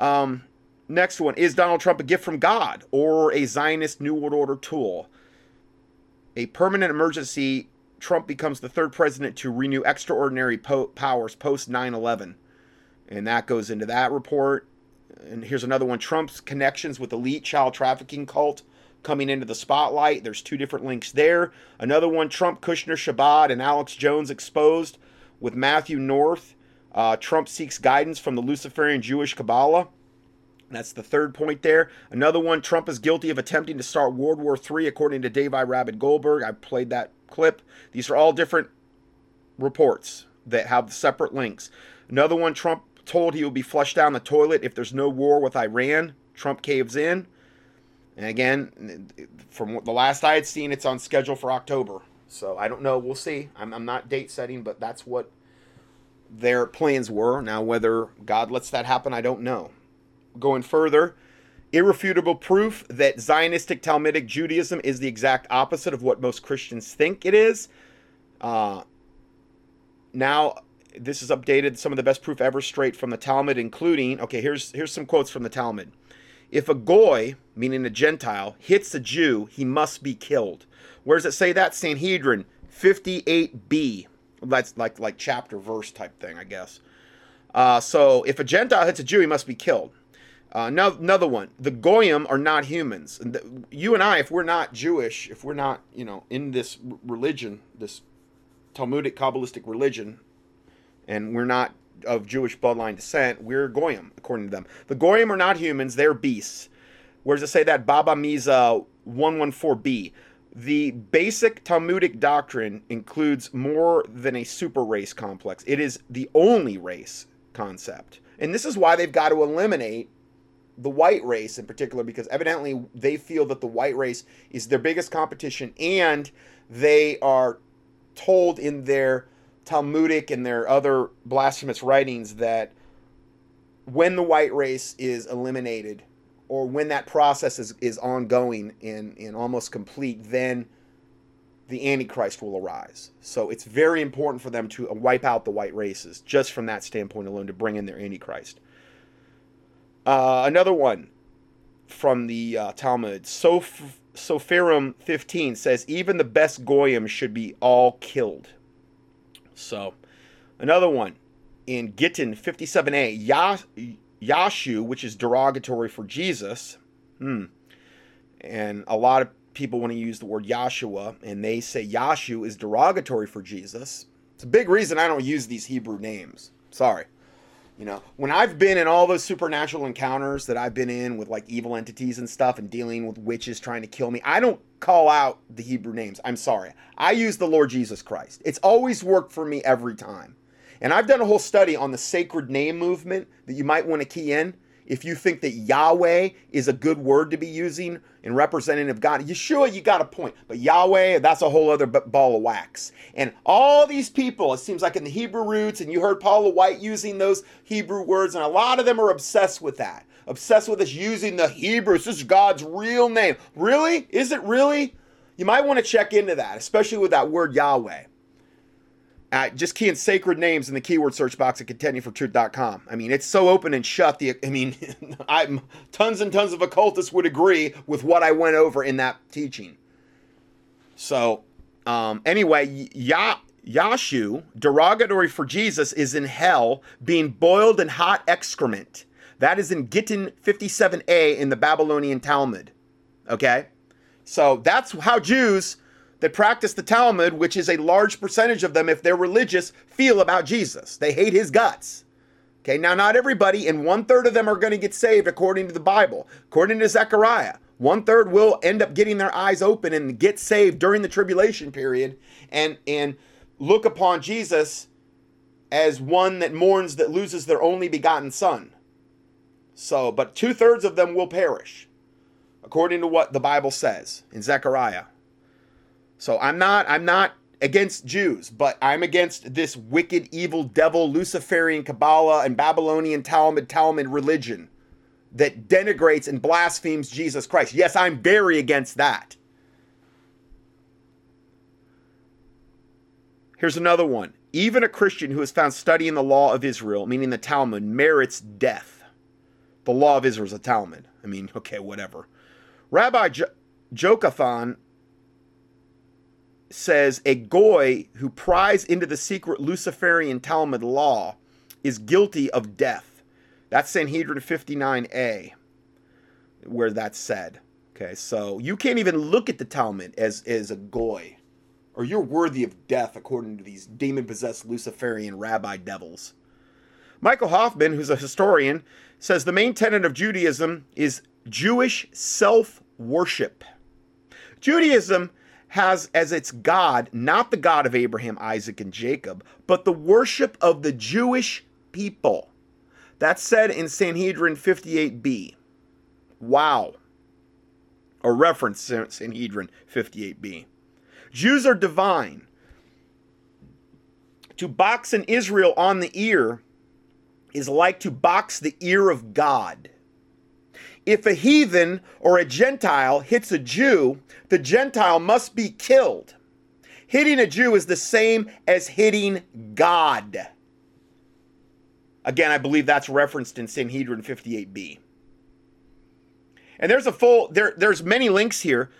Um, next one. Is Donald Trump a gift from God or a Zionist New World Order tool? A permanent emergency. Trump becomes the third president to renew extraordinary po- powers post nine eleven. And that goes into that report. And here's another one. Trump's connections with elite child trafficking cult coming into the spotlight. There's two different links there. Another one. Trump, Kushner, Shabbat, and Alex Jones exposed with Matthew North. Uh, Trump seeks guidance from the Luciferian Jewish Kabbalah. That's the third point there. Another one, Trump is guilty of attempting to start World War Three, according to Dave I. Rabbit Goldberg. I played that clip. These are all different reports that have separate links. Another one, Trump told he will be flushed down the toilet if there's no war with Iran. Trump caves in. And again, from the last I had seen, it's on schedule for October. So I don't know. We'll see. I'm, I'm not date setting, but that's what their plans were. Now, whether God lets that happen, I don't know. Going further, irrefutable proof that Zionistic Talmudic Judaism is the exact opposite of what most Christians think it is. Uh, now, this is updated. Some of the best proof ever straight from the Talmud, including, okay, here's here's some quotes from the Talmud. If a goy, meaning a Gentile, hits a Jew, he must be killed. Where does it say that? Sanhedrin fifty-eight B. That's like like chapter verse type thing, I guess. Uh, so if a Gentile hits a Jew, he must be killed. Uh, no, another one. The Goyim are not humans. And the, you and I, if we're not Jewish, if we're not, you know, in this religion, this Talmudic Kabbalistic religion, and we're not of Jewish bloodline descent, we're Goyim, according to them. The Goyim are not humans. They're beasts. Where does it say that? Baba Miza one fourteen B. The basic Talmudic doctrine includes more than a super race complex. It is the only race concept. And this is why they've got to eliminate the white race in particular, because evidently they feel that the white race is their biggest competition, and they are told in their Talmudic and their other blasphemous writings that when the white race is eliminated, or when that process is, is ongoing and, and almost complete, then the Antichrist will arise. So it's very important for them to wipe out the white races, just from that standpoint alone, to bring in their Antichrist. Uh, another one from the uh, Talmud, Sof- Sopherim fifteen says, even the best Goyim should be all killed. So another one in Gittin fifty-seven a, Yah... Yahshua, which is derogatory for Jesus. Hmm. And a lot of people want to use the word Yahshua, and they say Yahshua is derogatory for Jesus. It's a big reason I don't use these Hebrew names. Sorry. You know, when I've been in all those supernatural encounters that I've been in with like evil entities and stuff and dealing with witches trying to kill me, I don't call out the Hebrew names. I'm sorry. I use the Lord Jesus Christ. It's always worked for me every time. And I've done a whole study on the sacred name movement that you might want to key in. If you think that Yahweh is a good word to be using and representative of God, Yeshua, you got a point. But Yahweh, that's a whole other ball of wax. And all these people, it seems like in the Hebrew roots, and you heard Paula White using those Hebrew words, and a lot of them are obsessed with that. Obsessed with us using the Hebrews. This is God's real name. Really? Is it really? You might want to check into that, especially with that word Yahweh. Uh, just key in sacred names in the keyword search box at contending for truth dot com. I mean, it's so open and shut. The I mean, I'm tons and tons of occultists would agree with what I went over in that teaching. So, um, anyway, Yah, Yahshua, derogatory for Jesus, is in hell being boiled in hot excrement. That is in Gittin fifty-seven a in the Babylonian Talmud. Okay? So, that's how Jews that practice the Talmud, which is a large percentage of them, if they're religious, feel about Jesus. They hate his guts. Okay, now not everybody, and one-third of them are going to get saved according to the Bible. According to Zechariah, one-third will end up getting their eyes open and get saved during the tribulation period and, and look upon Jesus as one that mourns that loses their only begotten son. So, but two-thirds of them will perish, according to what the Bible says in Zechariah. So I'm not I'm not against Jews, but I'm against this wicked, evil, devil, Luciferian Kabbalah and Babylonian Talmud, Talmud religion that denigrates and blasphemes Jesus Christ. Yes, I'm very against that. Here's another one. Even a Christian who is found studying the law of Israel, meaning the Talmud, merits death. The law of Israel is a Talmud. I mean, okay, whatever. Rabbi jo- Jokathan says a goy who pries into the secret Luciferian Talmud law is guilty of death. That's Sanhedrin fifty-nine a, where that's said. Okay, so you can't even look at the Talmud as, as a goy, or you're worthy of death according to these demon-possessed Luciferian rabbi devils. Michael Hoffman, who's a historian, says the main tenet of Judaism is Jewish self-worship. Judaism has as its God, not the God of Abraham, Isaac, and Jacob, but the worship of the Jewish people. That's said in Sanhedrin fifty-eight b. Wow. A reference to Sanhedrin fifty-eight b. Jews are divine. To box an Israel on the ear is like to box the ear of God. If a heathen or a Gentile hits a Jew, the Gentile must be killed. Hitting a Jew is the same as hitting God. Again, I believe that's referenced in Sanhedrin fifty-eight b. And there's a full, there, there's many links here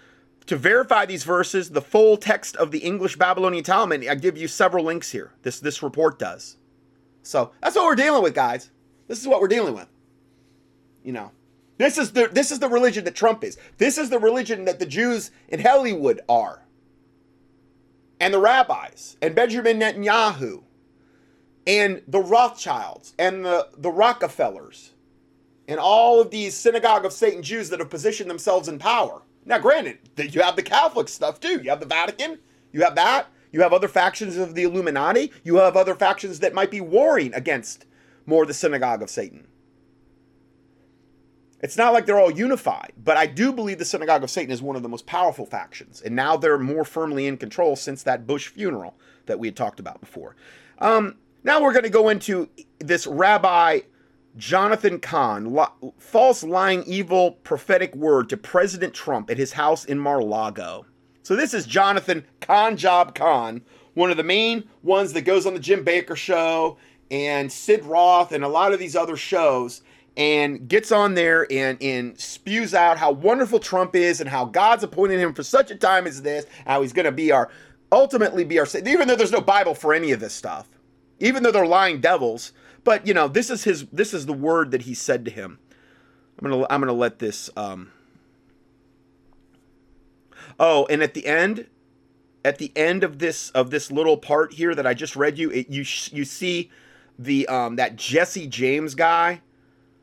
to verify these verses. The full text of the English Babylonian Talmud, I give you several links here. This, this report does. So that's what we're dealing with, guys. This is what we're dealing with. You know. This is the this is the religion that Trump is. This is the religion that the Jews in Hollywood are. And the rabbis. And Benjamin Netanyahu. And the Rothschilds. And the, the Rockefellers. And all of these synagogue of Satan Jews that have positioned themselves in power. Now, granted, you have the Catholic stuff too. You have the Vatican, you have that, you have other factions of the Illuminati, you have other factions that might be warring against more the synagogue of Satan. It's not like they're all unified, but I do believe the synagogue of Satan is one of the most powerful factions, and now they're more firmly in control since that Bush funeral that we had talked about before. Um, now we're going to go into this Rabbi Jonathan Kahn, li- false, lying, evil, prophetic word to President Trump at his house in Mar-a-Lago. So this is Jonathan Conjob Kahn, one of the main ones that goes on the Jim Bakker show and Sid Roth and a lot of these other shows, and gets on there and, and spews out how wonderful Trump is and how God's appointed him for such a time as this, how he's going to be our, ultimately be our, even though there's no Bible for any of this stuff, even though they're lying devils, but you know, this is his, this is the word that he said to him. I'm going to, I'm going to let this, um, oh, and at the end, at the end of this, of this little part here that I just read you, it, you, you see the, um, that Jesse James guy.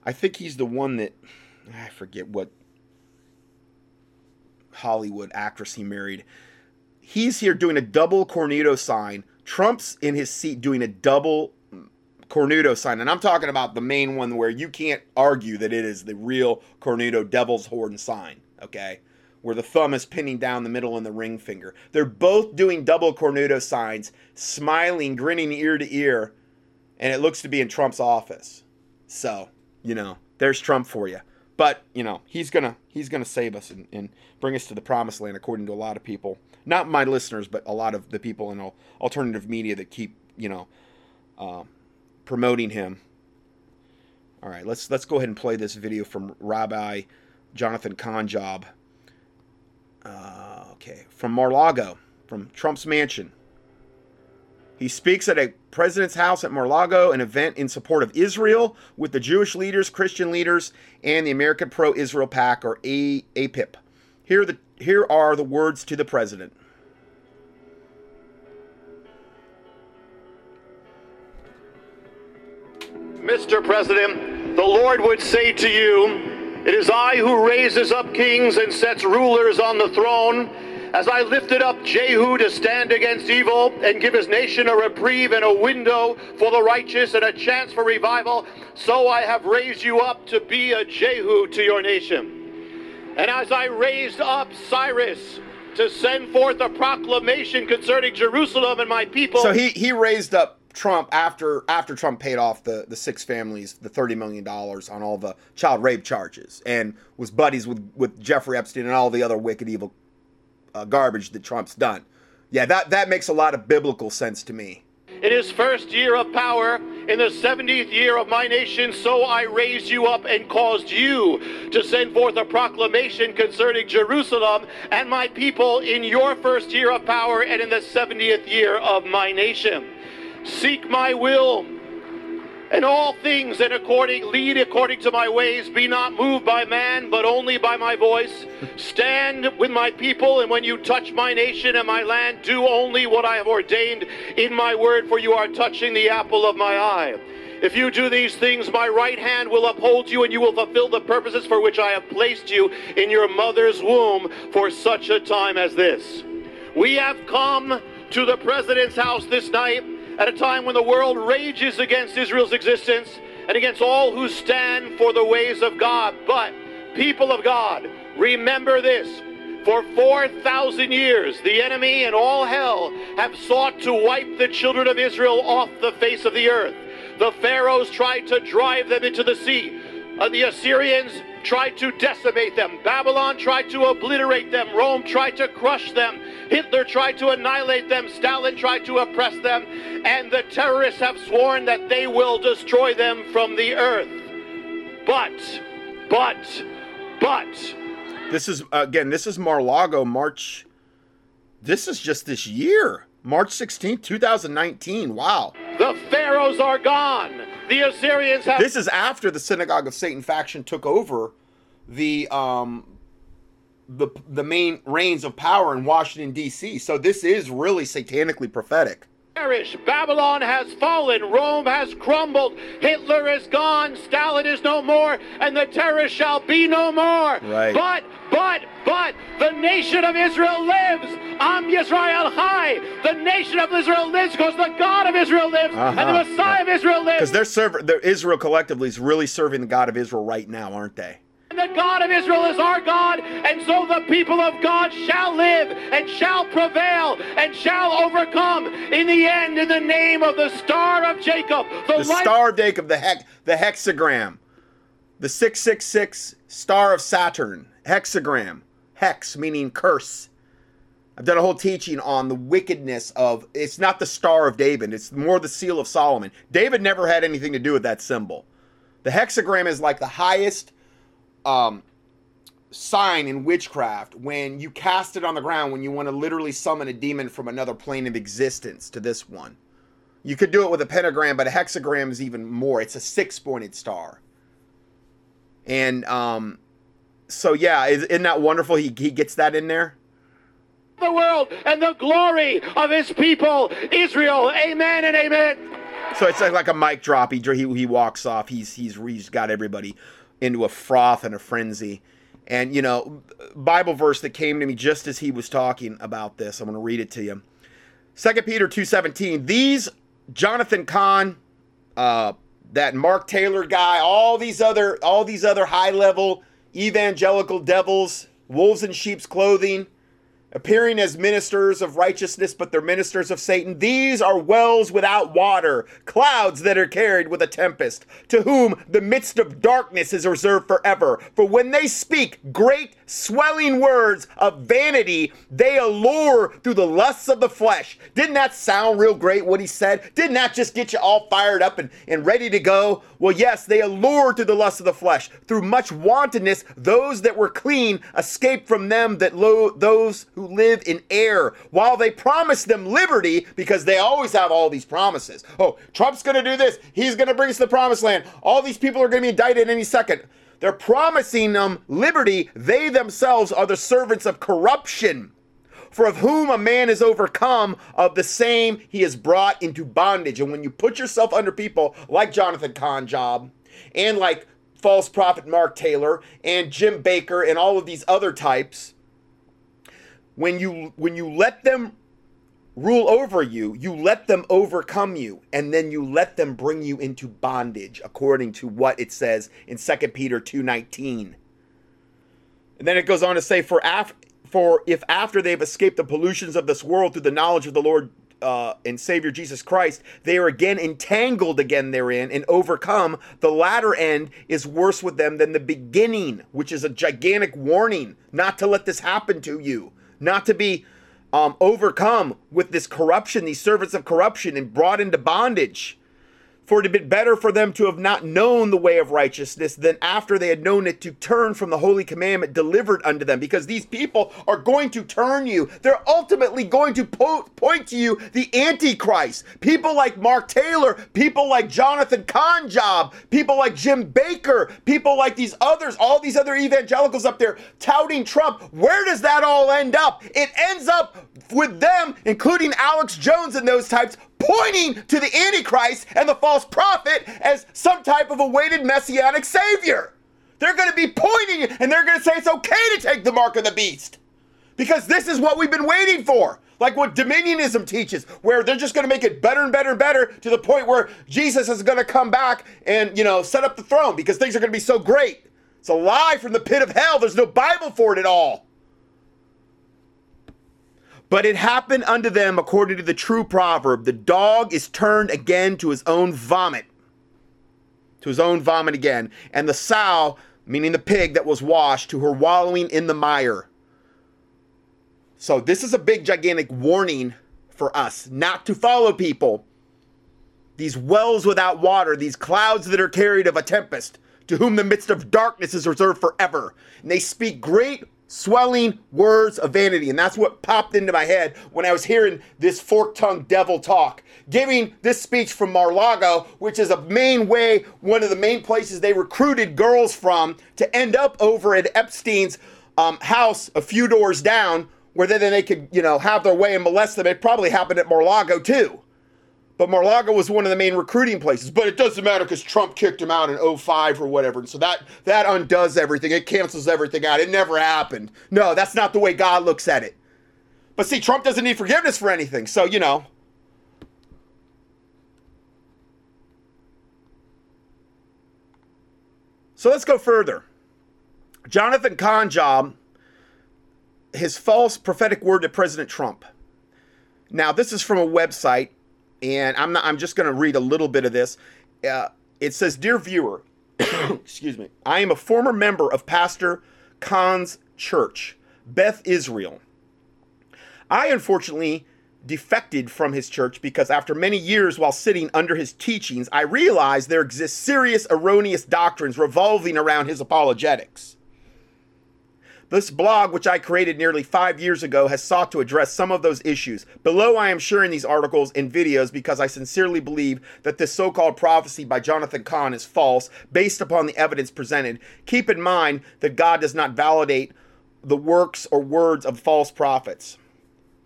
I think he's the one that, I forget what Hollywood actress he married. He's here doing a double cornudo sign. Trump's in his seat doing a double cornudo sign. And I'm talking about the main one where you can't argue that it is the real cornudo devil's horn sign, okay? Where the thumb is pinning down the middle and the ring finger. They're both doing double cornudo signs, smiling, grinning ear to ear, and it looks to be in Trump's office. So, you know, there's Trump for you. But, you know, he's going to he's gonna save us and, and bring us to the promised land, according to a lot of people. Not my listeners, but a lot of the people in alternative media that keep, you know, uh, promoting him. All right, let's, let's go ahead and play this video from Rabbi Jonathan Conjob. Uh, okay, from Mar-a-Lago, from Trump's mansion. He speaks at a president's house at Mar-a-Lago, an event in support of Israel with the Jewish leaders, Christian leaders, and the American Pro-Israel PAC, or A P I P. Here, the, here are the words to the president. Mister President, the Lord would say to you, it is I who raises up kings and sets rulers on the throne. As I lifted up Jehu to stand against evil and give his nation a reprieve and a window for the righteous and a chance for revival, so I have raised you up to be a Jehu to your nation. And as I raised up Cyrus to send forth a proclamation concerning Jerusalem and my people. So he, he raised up Trump after after Trump paid off the, the six families, the thirty million dollars on all the child rape charges, and was buddies with, with Jeffrey Epstein and all the other wicked evil Uh, garbage that Trump's done. Yeah, that, that makes a lot of biblical sense to me. In his first year of power, in the seventieth year of my nation, so I raised you up and caused you to send forth a proclamation concerning Jerusalem and my people in your first year of power and in the seventieth year of my nation. Seek my will and all things, and according, lead according to my ways. Be not moved by man, but only by my voice. Stand with my people, and when you touch my nation and my land, do only what I have ordained in my word, for you are touching the apple of my eye. If you do these things, my right hand will uphold you, and you will fulfill the purposes for which I have placed you in your mother's womb for such a time as this. We have come to the president's house this night at a time when the world rages against Israel's existence and against all who stand for the ways of God. But, people of God, remember this. For four thousand years, the enemy and all hell have sought to wipe the children of Israel off the face of the earth. The pharaohs tried to drive them into the sea. Uh, the Assyrians tried to decimate them. Babylon tried to obliterate them. Rome tried to crush them. Hitler tried to annihilate them. Stalin tried to oppress them. And the terrorists have sworn that they will destroy them from the earth. But, but, but. This is, again, this is Mar-a-Lago, March. This is just this year. March sixteenth, twenty nineteen. Wow. The pharaohs are gone. The Assyrians have... This is after the Synagogue of Satan faction took over the um, the the main reins of power in Washington, D C So this is really satanically prophetic. Perish. Babylon has fallen. Rome has crumbled. Hitler is gone. Stalin is no more. And the terror shall be no more. Right. But, but, but the nation of Israel lives. Am Yisrael Chai. The nation of Israel lives because the God of Israel lives uh-huh. and the Messiah of Israel lives. Because they're serving, Israel collectively is really serving the God of Israel right now, aren't they? The God of Israel is our God, and so the people of God shall live and shall prevail and shall overcome in the end, in the name of the Star of Jacob, the, the Star of Jacob, the heck, the hexagram, the six six six Star of Saturn, hexagram, hex meaning curse. I've done a whole teaching on the wickedness of, it's not the Star of David, it's more the Seal of Solomon. David never had anything to do with that symbol. The hexagram is like the highest Um, sign in witchcraft, when you cast it on the ground, when you want to literally summon a demon from another plane of existence to this one. You could do it with a pentagram, but a hexagram is even more. It's a six-pointed star. And um, so, yeah, isn't that wonderful? He, he gets that in there. The world and the glory of his people, Israel. Amen and amen. So it's like, like a mic drop. He, he, he walks off. He's, he's, he's got everybody into a froth and a frenzy. And, you know, Bible verse that came to me just as he was talking about this, I'm going to read it to you. Second Peter two seventeen, these Jonathan Cahn, uh, that Mark Taylor guy, all these other, all these other high level evangelical devils, wolves in sheep's clothing, appearing as ministers of righteousness, but they're ministers of Satan. These are wells without water, clouds that are carried with a tempest, to whom the midst of darkness is reserved forever. For when they speak great swelling words of vanity, they allure through the lusts of the flesh. Didn't that sound real great, what he said? Didn't that just get you all fired up and, and ready to go? Well, yes, they allure through the lusts of the flesh. Through much wantonness, those that were clean escaped from them that lo- those who live in error, while they promise them liberty, because they always have all these promises. Oh, Trump's going to do this. He's going to bring us to the promised land. All these people are going to be indicted any second. They're promising them liberty. They themselves are the servants of corruption. For of whom a man is overcome, of the same he is brought into bondage. And when you put yourself under people like Jonathan Cahn Job and like false prophet Mark Taylor and Jim Baker and all of these other types, When you when you let them rule over you, you let them overcome you, and then you let them bring you into bondage, according to what it says in Second Peter two nineteen. And then it goes on to say, for, af- for if after they've escaped the pollutions of this world through the knowledge of the Lord uh, and Savior Jesus Christ, they are again entangled again therein and overcome, the latter end is worse with them than the beginning, which is a gigantic warning not to let this happen to you. Not to be um, overcome with this corruption, these servants of corruption, and brought into bondage. For it had been better for them to have not known the way of righteousness than after they had known it to turn from the holy commandment delivered unto them. Because these people are going to turn you. They're ultimately going to po- point to you the Antichrist. People like Mark Taylor, people like Jonathan Cahn Job, people like Jim Baker, people like these others, all these other evangelicals up there touting Trump. Where does that all end up? It ends up with them, including Alex Jones and those types, pointing to the Antichrist and the false prophet as some type of awaited messianic savior. They're going to be pointing, and they're going to say it's okay to take the mark of the beast, because this is what we've been waiting for. Like what dominionism teaches, where they're just going to make it better and better and better to the point where Jesus is going to come back and, you know, set up the throne because things are going to be so great. It's a lie from the pit of hell. There's no Bible for it at all. But it happened unto them according to the true proverb, the dog is turned again to his own vomit, to his own vomit again, and the sow, meaning the pig that was washed, to her wallowing in the mire. So this is a big, gigantic warning for us not to follow people. These wells without water, these clouds that are carried of a tempest, to whom the midst of darkness is reserved forever. And they speak great swelling words of vanity. And that's what popped into my head when I was hearing this fork-tongued devil talk, giving this speech from Mar-a-Lago, which is a main way, one of the main places they recruited girls from to end up over at Epstein's um, house a few doors down, where then they could, you know, have their way and molest them. It probably happened at Mar-a-Lago too. But Mar-a-Lago was one of the main recruiting places. But it doesn't matter because Trump kicked him out in oh five or whatever. And so that, that undoes everything. It cancels everything out. It never happened. No, that's not the way God looks at it. But see, Trump doesn't need forgiveness for anything. So, you know. So let's go further. Jonathan Conjob, his false prophetic word to President Trump. Now, this is from a website. And I'm not, I'm just going to read a little bit of this. Uh, it says, "Dear viewer, excuse me, I am a former member of Pastor Khan's church, Beth Israel. I unfortunately defected from his church because after many years while sitting under his teachings, I realized there exist serious erroneous doctrines revolving around his apologetics. This blog, which I created nearly five years ago, has sought to address some of those issues. Below, I am sharing these articles and videos because I sincerely believe that this so-called prophecy by Jonathan Cahn is false based upon the evidence presented. Keep in mind that God does not validate the works or words of false prophets.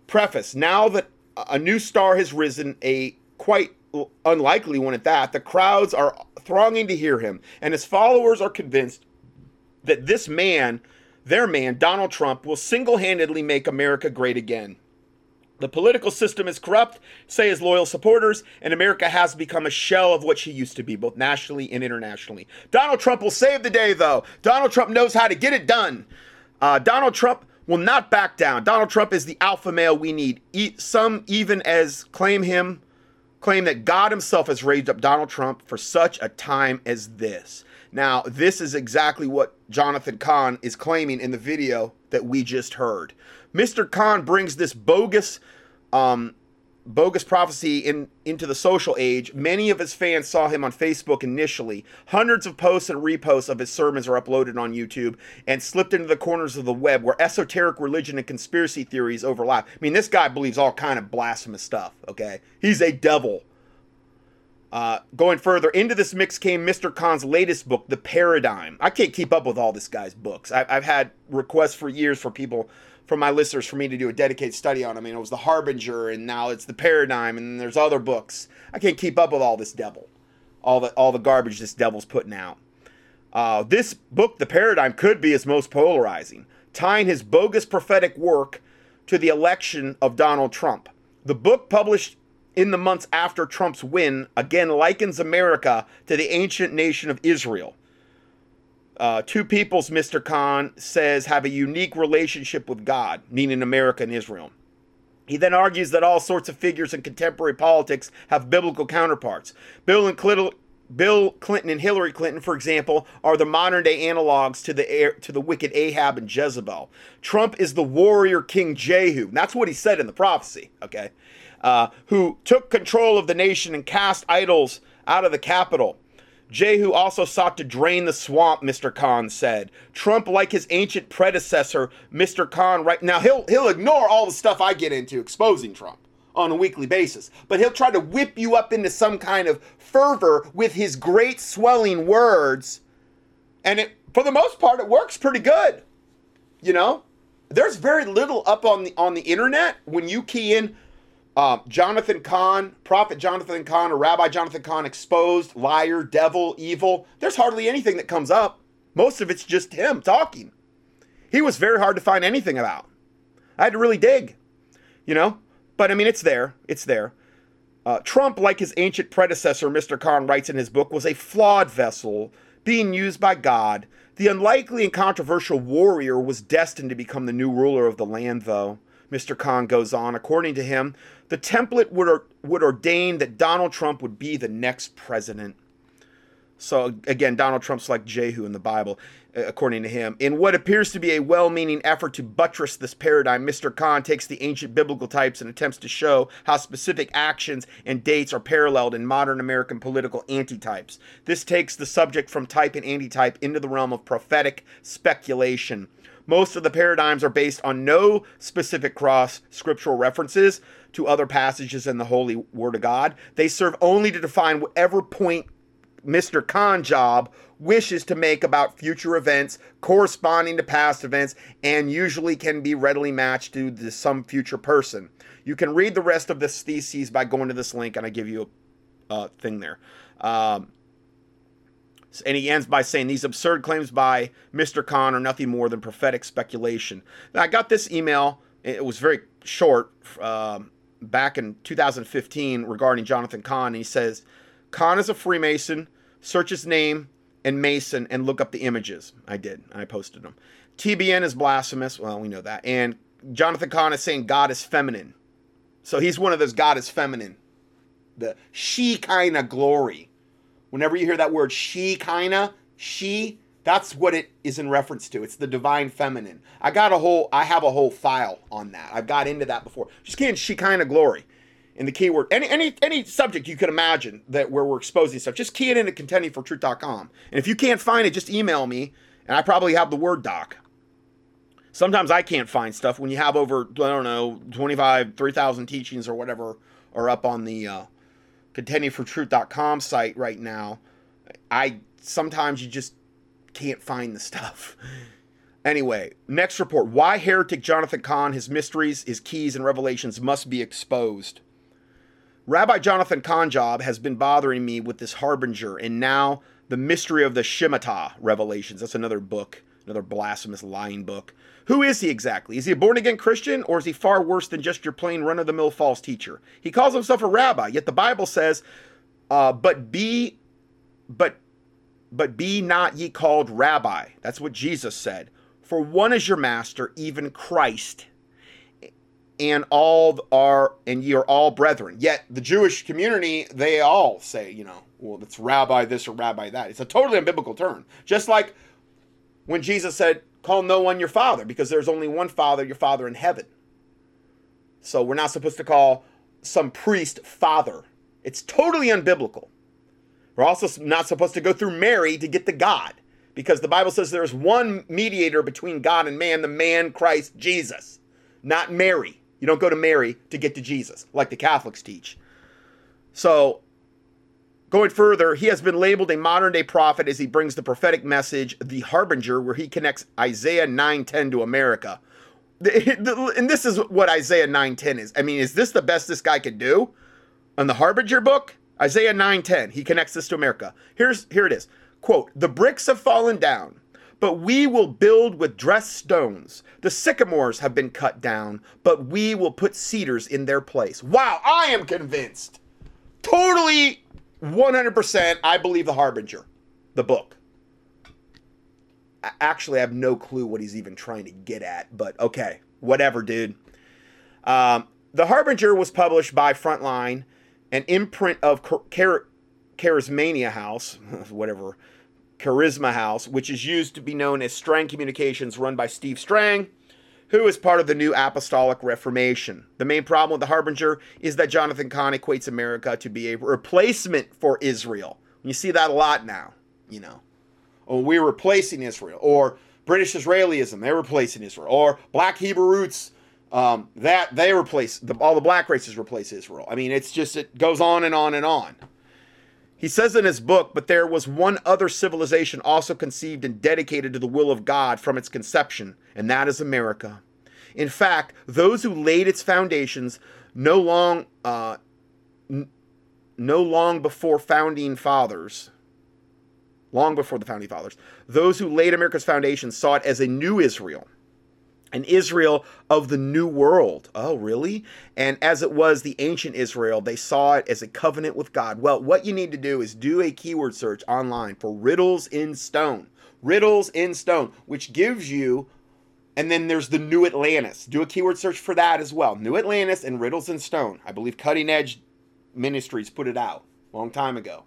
Preface, now that a new star has risen, a quite unlikely one at that, the crowds are thronging to hear him, and his followers are convinced that this man... Their man, Donald Trump, will single-handedly make America great again. The political system is corrupt, say his loyal supporters, and America has become a shell of what she used to be, both nationally and internationally. Donald Trump will save the day, though. Donald Trump knows how to get it done. Uh, Donald Trump will not back down. Donald Trump is the alpha male we need. E- some even as claim him, claim that God himself has raised up Donald Trump for such a time as this." Now, this is exactly what Jonathan Cahn is claiming in the video that we just heard. Mister Cahn brings this bogus um, bogus prophecy in, into the social age. Many of his fans saw him on Facebook initially. Hundreds of posts and reposts of his sermons are uploaded on YouTube and slipped into the corners of the web where esoteric religion and conspiracy theories overlap. I mean, this guy believes all kind of blasphemous stuff, okay? He's a devil. Uh, going further, into this mix came Mister Khan's latest book, The Paradigm. I can't keep up with all this guy's books. I, I've had requests for years for people, from my listeners, for me to do a dedicated study on him. I mean, it was The Harbinger, and now it's The Paradigm, and there's other books. I can't keep up with all this devil, all the, all the garbage this devil's putting out. Uh, this book, The Paradigm, could be his most polarizing, tying his bogus prophetic work to the election of Donald Trump. The book, published in the months after Trump's win, again likens America to the ancient nation of Israel. Uh, two peoples, Mister Cahn says, have a unique relationship with God, meaning America and Israel. He then argues that all sorts of figures in contemporary politics have biblical counterparts. Bill and Clittle, Bill Clinton and Hillary Clinton, for example, are the modern-day analogs to the to the wicked Ahab and Jezebel. Trump is the warrior King Jehu. And that's what he said in the prophecy, okay? Uh, who took control of the nation and cast idols out of the capital. Jehu also sought to drain the swamp, Mister Cahn said. Trump, like his ancient predecessor, Mister Cahn, right now, he'll, he'll ignore all the stuff I get into exposing Trump on a weekly basis, but he'll try to whip you up into some kind of fervor with his great swelling words. And it, for the most part, it works pretty good. You know, there's very little up on the, on the internet when you key in Um, Jonathan Cahn, Prophet Jonathan Cahn, or Rabbi Jonathan Cahn, exposed, liar, devil, evil. There's hardly anything that comes up. Most of it's just him talking. He was very hard to find anything about. I had to really dig, you know? But, I mean, it's there. It's there. Uh, Trump, like his ancient predecessor, Mister Cahn writes in his book, was a flawed vessel being used by God. The unlikely and controversial warrior was destined to become the new ruler of the land, though. Mister Cahn goes on, according to him, the template would or, would ordain that Donald Trump would be the next president. So again, Donald Trump's like Jehu in the Bible, according to him. In what appears to be a well-meaning effort to buttress this paradigm, Mister Cahn takes the ancient biblical types and attempts to show how specific actions and dates are paralleled in modern American political antitypes. This takes the subject from type and antitype into the realm of prophetic speculation. Most of the paradigms are based on no specific cross-scriptural references to other passages in the Holy Word of God. They serve only to define whatever point Mister Conjob wishes to make about future events corresponding to past events and usually can be readily matched to the, some future person. You can read the rest of this thesis by going to this link, and I give you a uh, thing there. Um, and he ends by saying, these absurd claims by Mister Khan are nothing more than prophetic speculation. Now, I got this email. It was very short uh, back in two thousand fifteen regarding Jonathan Khan. And he says, Khan is a Freemason. Search his name and Mason and look up the images. I did. I posted them. T B N is blasphemous. Well, we know that. And Jonathan Khan is saying God is feminine. So he's one of those God is feminine. The she kind of glory. Whenever you hear that word she kind of, she, that's what it is in reference to. It's the divine feminine. I got a whole, I have a whole file on that. I've got into that before. Just kidding, she kind of glory. And the keyword, any any any subject you could imagine that where we're exposing stuff, just key it into contending for truth dot com. And if you can't find it, just email me, and I probably have the Word doc. Sometimes I can't find stuff when you have over, I don't know, twenty-five, three thousand teachings or whatever are up on the uh, contending for truth dot com site right now. I sometimes you just can't find the stuff. Anyway, next report. Why heretic Jonathan Khan, his mysteries, his keys, and revelations must be exposed. Rabbi Jonathan Conjob has been bothering me with this harbinger, and now the mystery of the Shemitah revelations. That's another book, another blasphemous lying book. Who is he exactly? Is he a born-again Christian, or is he far worse than just your plain run-of-the-mill false teacher? He calls himself a rabbi, yet the Bible says, uh, but be, but, but be not ye called rabbi. That's what Jesus said. For one is your master, even Christ. And all are, and ye are all brethren. Yet the Jewish community, they all say, you know, well, it's rabbi this or rabbi that. It's a totally unbiblical term. Just like when Jesus said, call no one your father, because there's only one father, your father in heaven. So we're not supposed to call some priest father. It's totally unbiblical. We're also not supposed to go through Mary to get to God, because the Bible says there's one mediator between God and man, the man Christ Jesus, not Mary. You don't go to Mary to get to Jesus, like the Catholics teach. So, going further, he has been labeled a modern-day prophet as he brings the prophetic message, the harbinger, where he connects Isaiah nine ten to America. And this is what Isaiah nine ten is. I mean, is this the best this guy could do? On the harbinger book, Isaiah nine ten, he connects this to America. Here's, here it is. Quote, the bricks have fallen down, but we will build with dressed stones. The sycamores have been cut down, but we will put cedars in their place. Wow, I am convinced. Totally, one hundred percent, I believe the harbinger, the book. Actually, I have no clue what he's even trying to get at, but okay, whatever, dude. Um, the Harbinger was published by Frontline, an imprint of Char- Charismania House, whatever, Charisma House, which is used to be known as Strang Communications, run by Steve Strang, who is part of the New Apostolic Reformation. The main problem with the Harbinger is that Jonathan Khan equates America to be a replacement for Israel. You see that a lot now, you know. Oh, we're replacing Israel. Or British Israelism, they're replacing Israel. Or Black Hebrew Roots, um, that they replace, the, all the black races replace Israel. I mean, it's just, it goes on and on and on. He says in his book, but there was one other civilization also conceived and dedicated to the will of God from its conception, and that is America. In fact, those who laid its foundations no long, uh, n- no long before founding fathers, long before the founding fathers, those who laid America's foundations saw it as a new Israel, an Israel of the New World. Oh, really? And as it was the ancient Israel, they saw it as a covenant with God. Well, what you need to do is do a keyword search online for riddles in stone. Riddles in stone, which gives you, and then there's the New Atlantis. Do a keyword search for that as well. New Atlantis and riddles in stone. I believe Cutting Edge Ministries put it out a long time ago.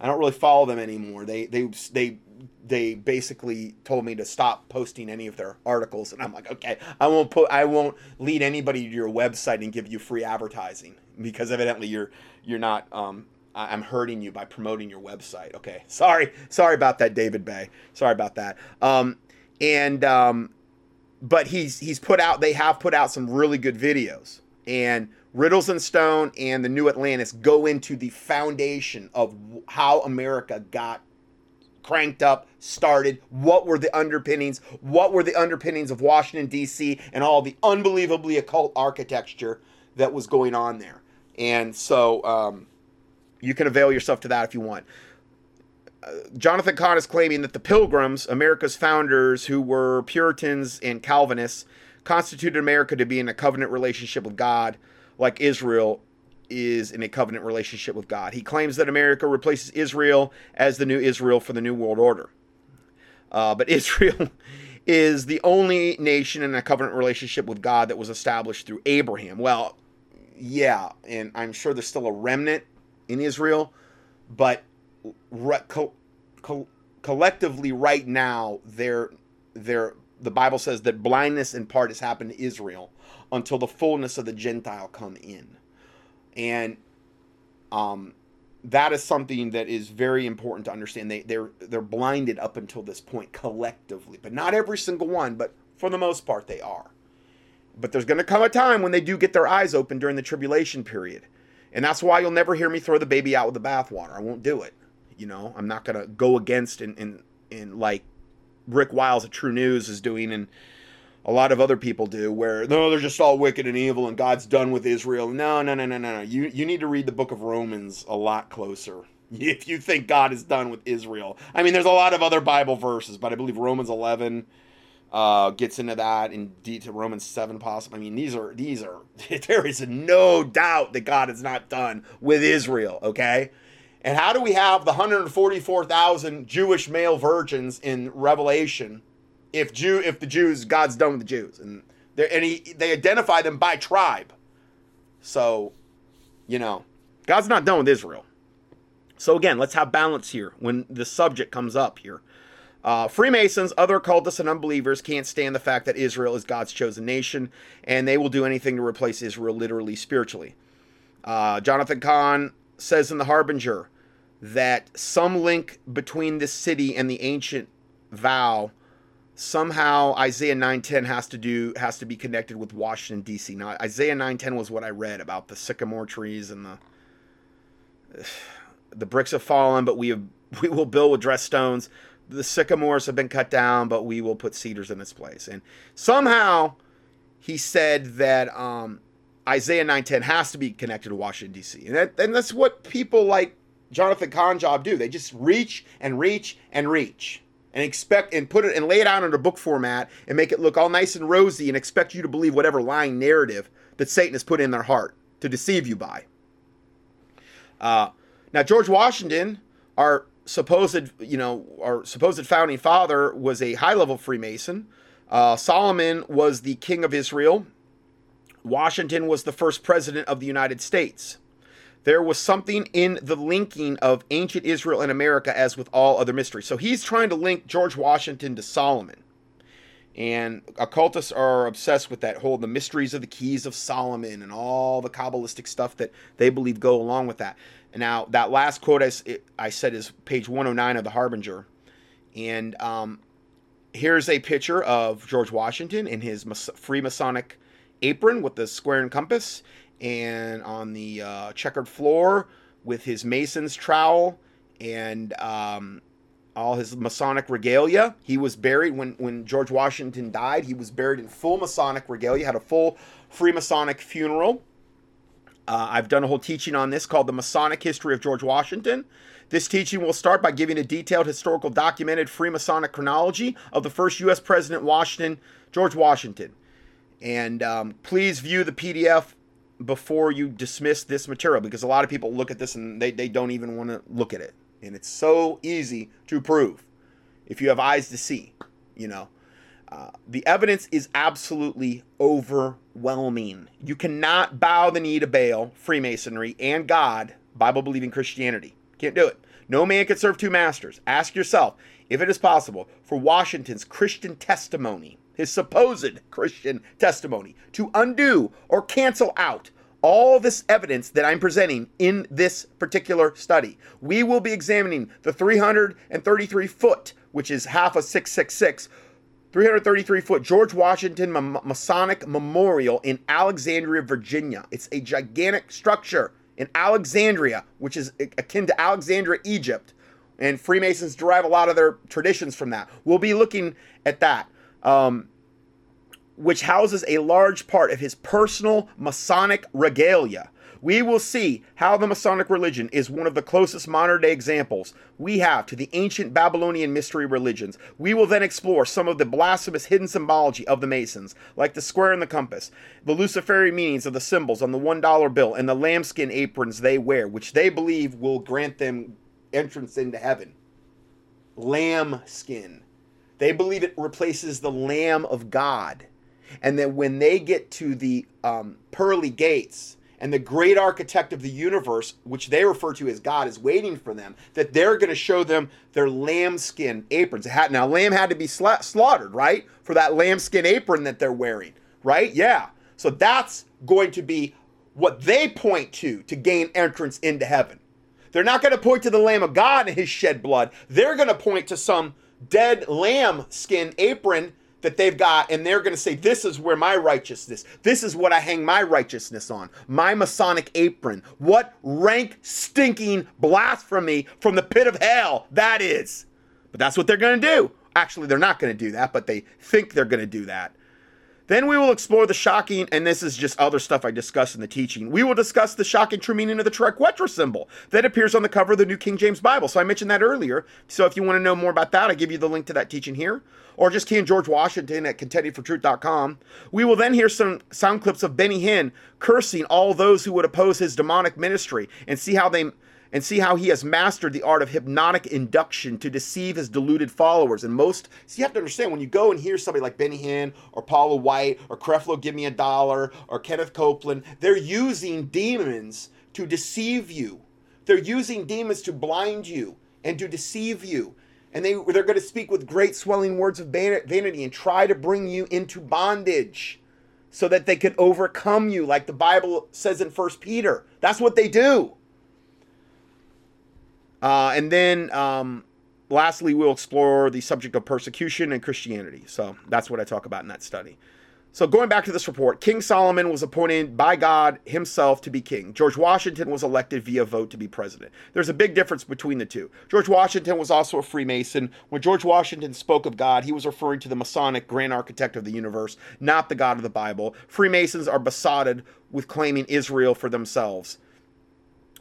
I don't really follow them anymore. They they they they basically told me to stop posting any of their articles, and I'm like, okay, I won't put, I won't lead anybody to your website and give you free advertising, because evidently you're you're not. Um, I'm hurting you by promoting your website. Okay, sorry, sorry about that, David Bay. Sorry about that. Um, and um, but he's he's put out. They have put out some really good videos, and Riddles and Stone and the New Atlantis go into the foundation of how America got cranked up, started, what were the underpinnings, what were the underpinnings of Washington, D C, and all the unbelievably occult architecture that was going on there. And so um, you can avail yourself to that if you want. Uh, Jonathan Cahn is claiming that the Pilgrims, America's founders, who were Puritans and Calvinists, constituted America to be in a covenant relationship with God, like Israel is in a covenant relationship with God. He claims that America replaces Israel as the new Israel for the New World Order. Uh, but Israel is the only nation in a covenant relationship with God that was established through Abraham. Well, yeah, and I'm sure there's still a remnant in Israel, but re- co- co- collectively right now, they're, they're, the Bible says that blindness in part has happened to Israel until the fullness of the Gentile come in. And um, that is something that is very important to understand. They, they're, they're blinded up until this point collectively. But not every single one, but for the most part they are. But there's going to come a time when they do get their eyes open during the tribulation period. And that's why you'll never hear me throw the baby out with the bathwater. I won't do it. You know, I'm not going to go against and, and, and like Rick Wiles at True News is doing and a lot of other people do, where no, they're just all wicked and evil and God's done with Israel. No, no, no, no, no, no. You, you need to read the book of Romans a lot closer if you think God is done with Israel. I mean, there's a lot of other Bible verses, but I believe Romans eleven uh, gets into that, in detail, Romans seven possibly. I mean, these are, these are, there is no doubt that God is not done with Israel, okay? And how do we have the one hundred forty-four thousand Jewish male virgins in Revelation if Jew, if the Jews, God's done with the Jews? And, and he, they identify them by tribe. So, you know, God's not done with Israel. So again, let's have balance here when the subject comes up here. Uh, Freemasons, other occultists, and unbelievers can't stand the fact that Israel is God's chosen nation, and they will do anything to replace Israel literally, spiritually. Uh, Jonathan Cahn says in The Harbinger that some link between this city and the ancient vow. Somehow Isaiah nine ten has to do has to be connected with Washington D C. Now Isaiah nine ten was what I read about the sycamore trees and the the bricks have fallen, but we have, we will build with dressed stones. The sycamores have been cut down, but we will put cedars in its place. And somehow he said that um, Isaiah nine ten has to be connected to Washington D C. And that, and that's what people like Jonathan Conjob do. They just reach and reach and reach. And expect and put it and lay it out in a book format and make it look all nice and rosy and expect you to believe whatever lying narrative that Satan has put in their heart to deceive you by. Uh, now, George Washington, our supposed, you know, our supposed founding father, was a high-level Freemason. Uh, Solomon was the king of Israel. Washington was the first president of the United States. There was something in the linking of ancient Israel and America as with all other mysteries. So he's trying to link George Washington to Solomon. And occultists are obsessed with that whole, the mysteries of the keys of Solomon and all the Kabbalistic stuff that they believe go along with that. And now, that last quote I, I said is page one oh nine of The Harbinger. And um, here's a picture of George Washington in his Freemasonic apron with the square and compass, and on the uh, checkered floor with his mason's trowel and um, all his Masonic regalia. He was buried, when, when George Washington died, he was buried in full Masonic regalia, had a full Freemasonic funeral. Uh, I've done a whole teaching on this called The Masonic History of George Washington. This teaching will start by giving a detailed historical documented Freemasonic chronology of the first U S President Washington, George Washington. And um, please view the P D F before you dismiss this material, because a lot of people look at this and they, they don't even want to look at it. And it's so easy to prove if you have eyes to see, you know. Uh, the evidence is absolutely overwhelming. You cannot bow the knee to Baal, Freemasonry, and God, Bible-believing Christianity. Can't do it. No man can serve two masters. Ask yourself, if it is possible, for Washington's Christian testimony, his supposed Christian testimony, to undo or cancel out all this evidence that I'm presenting in this particular study. We will be examining the three hundred thirty-three foot, which is half of six six six, three hundred thirty-three foot George Washington Masonic Memorial in Alexandria, Virginia. It's a gigantic structure in Alexandria, which is akin to Alexandria, Egypt. And Freemasons derive a lot of their traditions from that. We'll be looking at that, um, which houses a large part of his personal Masonic regalia. We will see how the Masonic religion is one of the closest modern-day examples we have to the ancient Babylonian mystery religions. We will then explore some of the blasphemous hidden symbology of the Masons, like the square and the compass, the Luciferian meanings of the symbols on the one dollar bill, and the lambskin aprons they wear, which they believe will grant them entrance into heaven. Lambskin. They believe it replaces the Lamb of God. And that when they get to the um, pearly gates, and the great architect of the universe, which they refer to as God, is waiting for them, that they're going to show them their lambskin aprons. Now, lamb had to be sla slaughtered, right? For that lambskin apron that they're wearing, right? Yeah. So that's going to be what they point to to gain entrance into heaven. They're not going to point to the Lamb of God and his shed blood. They're going to point to some dead lambskin apron that they've got, and they're going to say, this is where my righteousness, this is what I hang my righteousness on, my Masonic apron. What rank, stinking blasphemy from the pit of hell that is. But that's what they're going to do. Actually, they're not going to do that, but they think they're going to do that. Then we will explore the shocking, and this is just other stuff I discussed in the teaching. We will discuss the shocking true meaning of the triquetra symbol that appears on the cover of the New King James Bible. So I mentioned that earlier. So if you want to know more about that, I give you the link to that teaching here. Or just key in George Washington at contending for truth dot com. We will then hear some sound clips of Benny Hinn cursing all those who would oppose his demonic ministry, and see how they... and see how he has mastered the art of hypnotic induction to deceive his deluded followers. And most, so you have to understand, when you go and hear somebody like Benny Hinn or Paula White or Creflo Give Me a Dollar or Kenneth Copeland, they're using demons to deceive you. They're using demons to blind you and to deceive you. And they, they're going to speak with great swelling words of vanity and try to bring you into bondage so that they could overcome you, like the Bible says in First Peter. That's what they do. Uh, and then, um, lastly, we'll explore the subject of persecution and Christianity. So that's what I talk about in that study. So going back to this report, King Solomon was appointed by God himself to be king. George Washington was elected via vote to be president. There's a big difference between the two. George Washington was also a Freemason. When George Washington spoke of God, he was referring to the Masonic grand architect of the universe, not the God of the Bible. Freemasons are besotted with claiming Israel for themselves.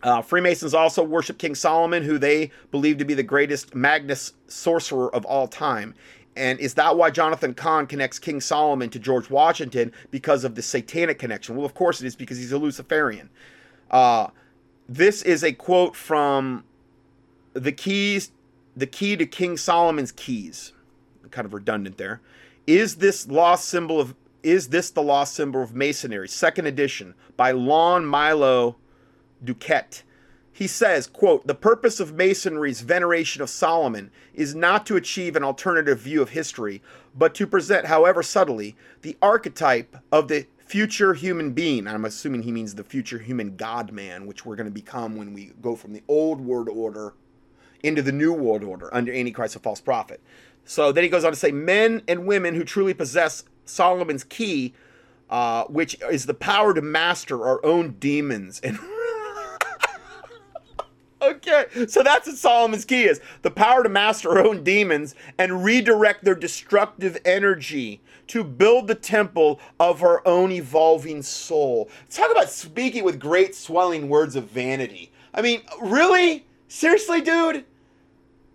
Uh, Freemasons also worship King Solomon, who they believe to be the greatest Magnus sorcerer of all time. And is that why Jonathan Cahn connects King Solomon to George Washington, because of the satanic connection? Well, of course it is, because he's a Luciferian. Uh, this is a quote from the keys, the key to King Solomon's keys. Kind of redundant there. Is this lost symbol of, is this the lost symbol of masonry? Second edition by Lon Milo Duquette. He says, quote, "The purpose of masonry's veneration of Solomon is not to achieve an alternative view of history, but to present, however subtly, the archetype of the future human being." I'm assuming he means the future human God-man, which we're going to become when we go from the old world order into the new world order under Antichrist, a false prophet. So then he goes on to say, men and women who truly possess Solomon's key, uh, which is the power to master our own demons and okay, so that's what Solomon's key is. The power to master our own demons and redirect their destructive energy to build the temple of our own evolving soul. Talk about speaking with great swelling words of vanity. I mean, really? Seriously, dude?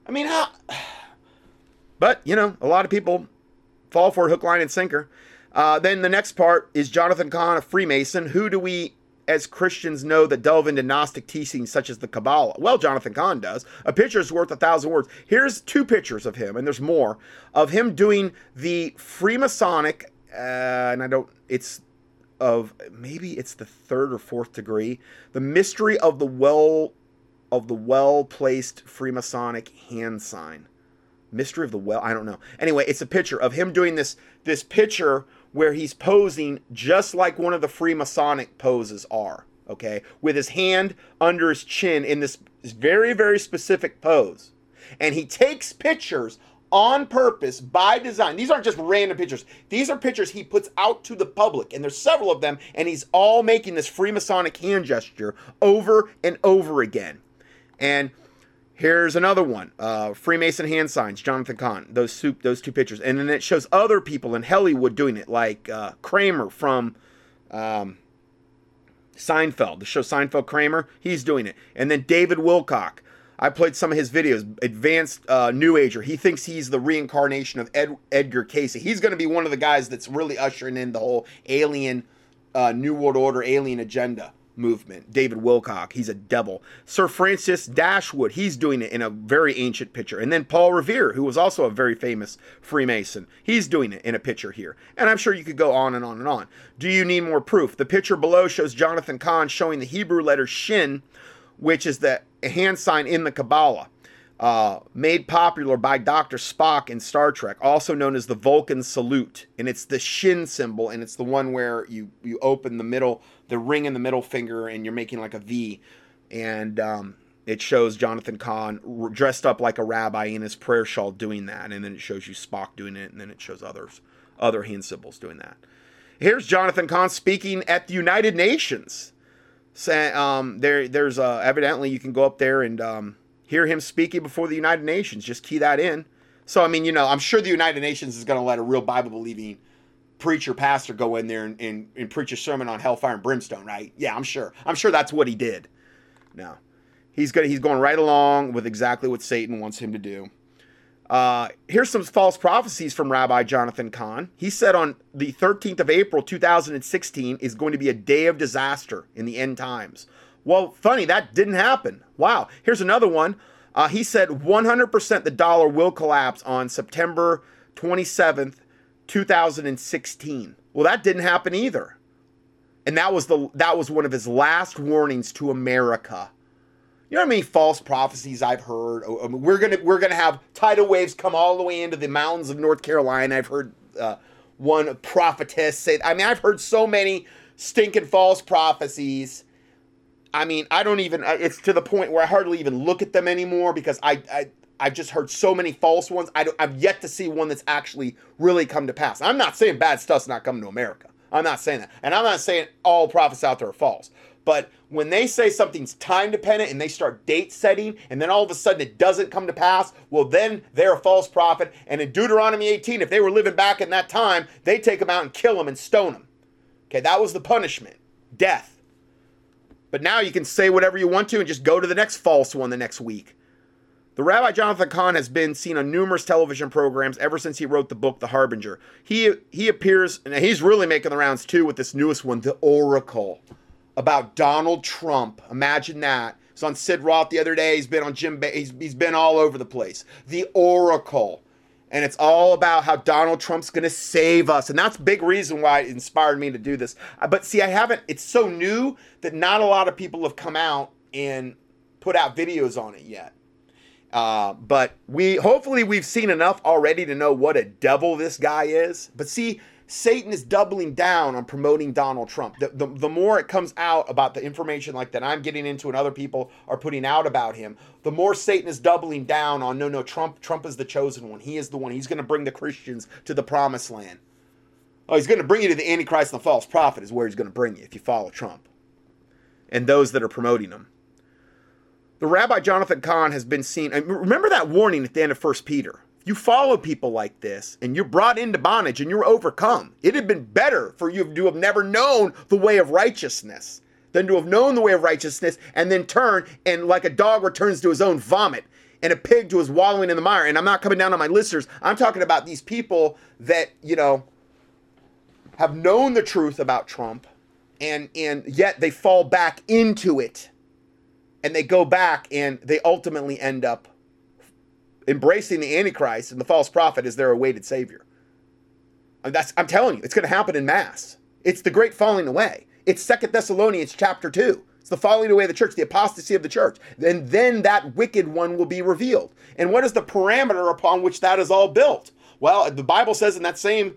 I mean, how? But, you know, a lot of people fall for it, hook, line, and sinker. Uh, then the next part is Jonathan Cahn, a Freemason. Who do we... as Christians know that delve into Gnostic teachings such as the Kabbalah? Well, Jonathan Cahn does. A picture is worth a thousand words. Here's two pictures of him, and there's more, of him doing the Freemasonic, uh, and I don't, it's of, maybe it's the third or fourth degree, the mystery of the well, of the well-placed Freemasonic hand sign. Mystery of the well, I don't know. Anyway, it's a picture of him doing this, this picture where he's posing just like one of the Freemasonic poses are, okay? With his hand under his chin in this very, very specific pose. And he takes pictures on purpose, by design. These aren't just random pictures. These are pictures he puts out to the public, and there's several of them, and he's all making this Freemasonic hand gesture over and over again. And here's another one, uh, Freemason hand signs, Jonathan Cahn, those two, those two pictures. And then it shows other people in Hollywood doing it, like uh, Kramer from um, Seinfeld, the show Seinfeld. Kramer, he's doing it. And then David Wilcock. I played some of his videos, advanced uh, New Ager. He thinks he's the reincarnation of Ed, Edgar Casey. He's going to be one of the guys that's really ushering in the whole alien, uh, New World Order, alien agenda movement. David Wilcock, he's a devil. Sir Francis Dashwood, he's doing it in a very ancient picture. And then Paul Revere, who was also a very famous Freemason, he's doing it in a picture here. And I'm sure you could go on and on and on. Do you need more proof? The picture below shows Jonathan Cahn showing the Hebrew letter Shin, which is the hand sign in the Kabbalah, uh, made popular by Doctor Spock in Star Trek, also known as the Vulcan salute. And it's the Shin symbol, and it's the one where you, you open the middle, the ring in the middle finger, and you're making like a V. And um, it shows Jonathan Cahn dressed up like a rabbi in his prayer shawl doing that, and then it shows you Spock doing it, and then it shows others, other hand symbols doing that. Here's Jonathan Cahn speaking at the United Nations. So, um, there, there's uh, evidently you can go up there and um, hear him speaking before the United Nations. Just key that in. So, I mean, you know, I'm sure the United Nations is going to let a real Bible-believing preacher, pastor go in there and, and, and preach a sermon on hellfire and brimstone, right? Yeah, I'm sure. I'm sure that's what he did. No, he's going he's going right along with exactly what Satan wants him to do. Uh, here's some false prophecies from Rabbi Jonathan Cahn. He said on the thirteenth of April, two thousand sixteen is going to be a day of disaster in the end times. Well, funny, that didn't happen. Wow. Here's another one. Uh, he said one hundred percent the dollar will collapse on September twenty-seventh, two thousand sixteen. Well, that didn't happen either. And that was the, that was one of his last warnings to America. You know how many false prophecies I've heard? I mean, we're gonna we're gonna have tidal waves come all the way into the mountains of North Carolina. I've heard uh, one prophetess say. I mean, I've heard so many stinking false prophecies. I mean, I don't even. It's to the point where I hardly even look at them anymore because I I I've just heard so many false ones. I don't, I've yet to see one that's actually really come to pass. I'm not saying bad stuff's not coming to America. I'm not saying that, and I'm not saying all prophets out there are false. But when they say something's time-dependent and they start date-setting and then all of a sudden it doesn't come to pass, well, then they're a false prophet. And in Deuteronomy eighteen, if they were living back in that time, they take them out and kill them and stone them. Okay, that was the punishment, death. But now you can say whatever you want to and just go to the next false one the next week. The Rabbi Jonathan Cahn has been seen on numerous television programs ever since he wrote the book, The Harbinger. He, he appears, and he's really making the rounds too with this newest one, The Oracle, about Donald Trump. Imagine that. He's on Sid Roth the other day. He's been on Jim Ba- he's, he's been all over the place. The Oracle. And it's all about how Donald Trump's going to save us. And that's a big reason why it inspired me to do this. But see, I haven't. It's so new that not a lot of people have come out and put out videos on it yet. Uh, but we hopefully we've seen enough already to know what a devil this guy is. But see, Satan is doubling down on promoting Donald Trump. The, the, the more it comes out about the information like that I'm getting into and other people are putting out about him, the more Satan is doubling down on, no, no, Trump, Trump is the chosen one. He is the one. He's going to bring the Christians to the promised land. Oh, he's going to bring you to the Antichrist and the false prophet is where he's going to bring you if you follow Trump and those that are promoting him. The Rabbi Jonathan Cahn has been seen. And remember that warning at the end of First Peter. You follow people like this and you're brought into bondage and you're overcome. It had been better for you to have never known the way of righteousness than to have known the way of righteousness and then turn and like a dog returns to his own vomit and a pig to his wallowing in the mire. And I'm not coming down on my listeners. I'm talking about these people that, you know, have known the truth about Trump and, and yet they fall back into it and they go back and they ultimately end up embracing the Antichrist and the false prophet as their awaited savior. And that's, I'm telling you, it's going to happen in mass. It's the great falling away. It's Second Thessalonians chapter two. It's the falling away of the church, the apostasy of the church. And then that wicked one will be revealed. And what is the parameter upon which that is all built? Well, the Bible says in that same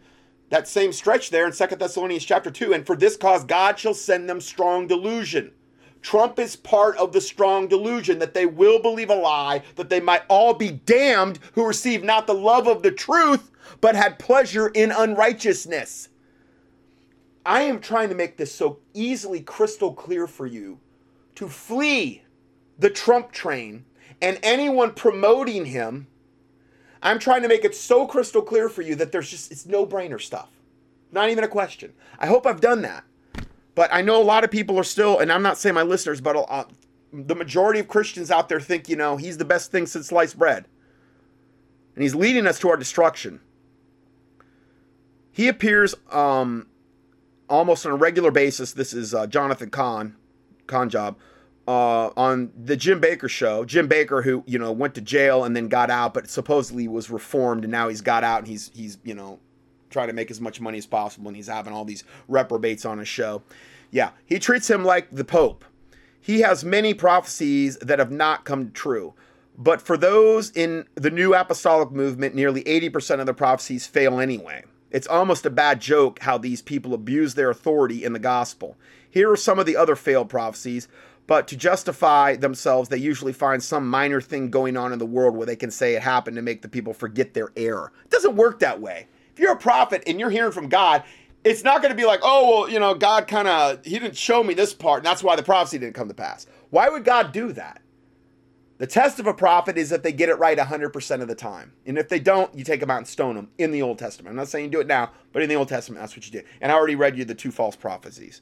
that same stretch there in Second Thessalonians chapter two, and for this cause God shall send them strong delusion Trump is part of the strong delusion that they will believe a lie, that they might all be damned who receive not the love of the truth, but had pleasure in unrighteousness. I am trying to make this so easily crystal clear for you to flee the Trump train and anyone promoting him. I'm trying to make it so crystal clear for you that there's just, it's no-brainer stuff. Not even a question. I hope I've done that. But I know a lot of people are still, and I'm not saying my listeners, but uh, the majority of Christians out there think, you know, he's the best thing since sliced bread. And he's leading us to our destruction. He appears um, almost on a regular basis. This is uh, Jonathan Kahn, Kahn job, uh, on the Jim Baker show. Jim Baker, who, you know, went to jail and then got out, but supposedly was reformed, and now he's got out and he's, he's you know, try to make as much money as possible, and he's having all these reprobates on his show. Yeah, he treats him like the Pope. He has many prophecies that have not come true. But for those in the New Apostolic Movement, nearly eighty percent of the prophecies fail anyway. It's almost a bad joke how these people abuse their authority in the gospel. Here are some of the other failed prophecies, but to justify themselves, they usually find some minor thing going on in the world where they can say it happened to make the people forget their error. It doesn't work that way. If you're a prophet and you're hearing from God, it's not going to be like, oh, well, you know, God kind of, he didn't show me this part, and that's why the prophecy didn't come to pass. Why would God do that? The test of a prophet is that they get it right one hundred percent of the time. And if they don't, you take them out and stone them in the Old Testament. I'm not saying you do it now, but in the Old Testament, that's what you did. And I already read you the two false prophecies,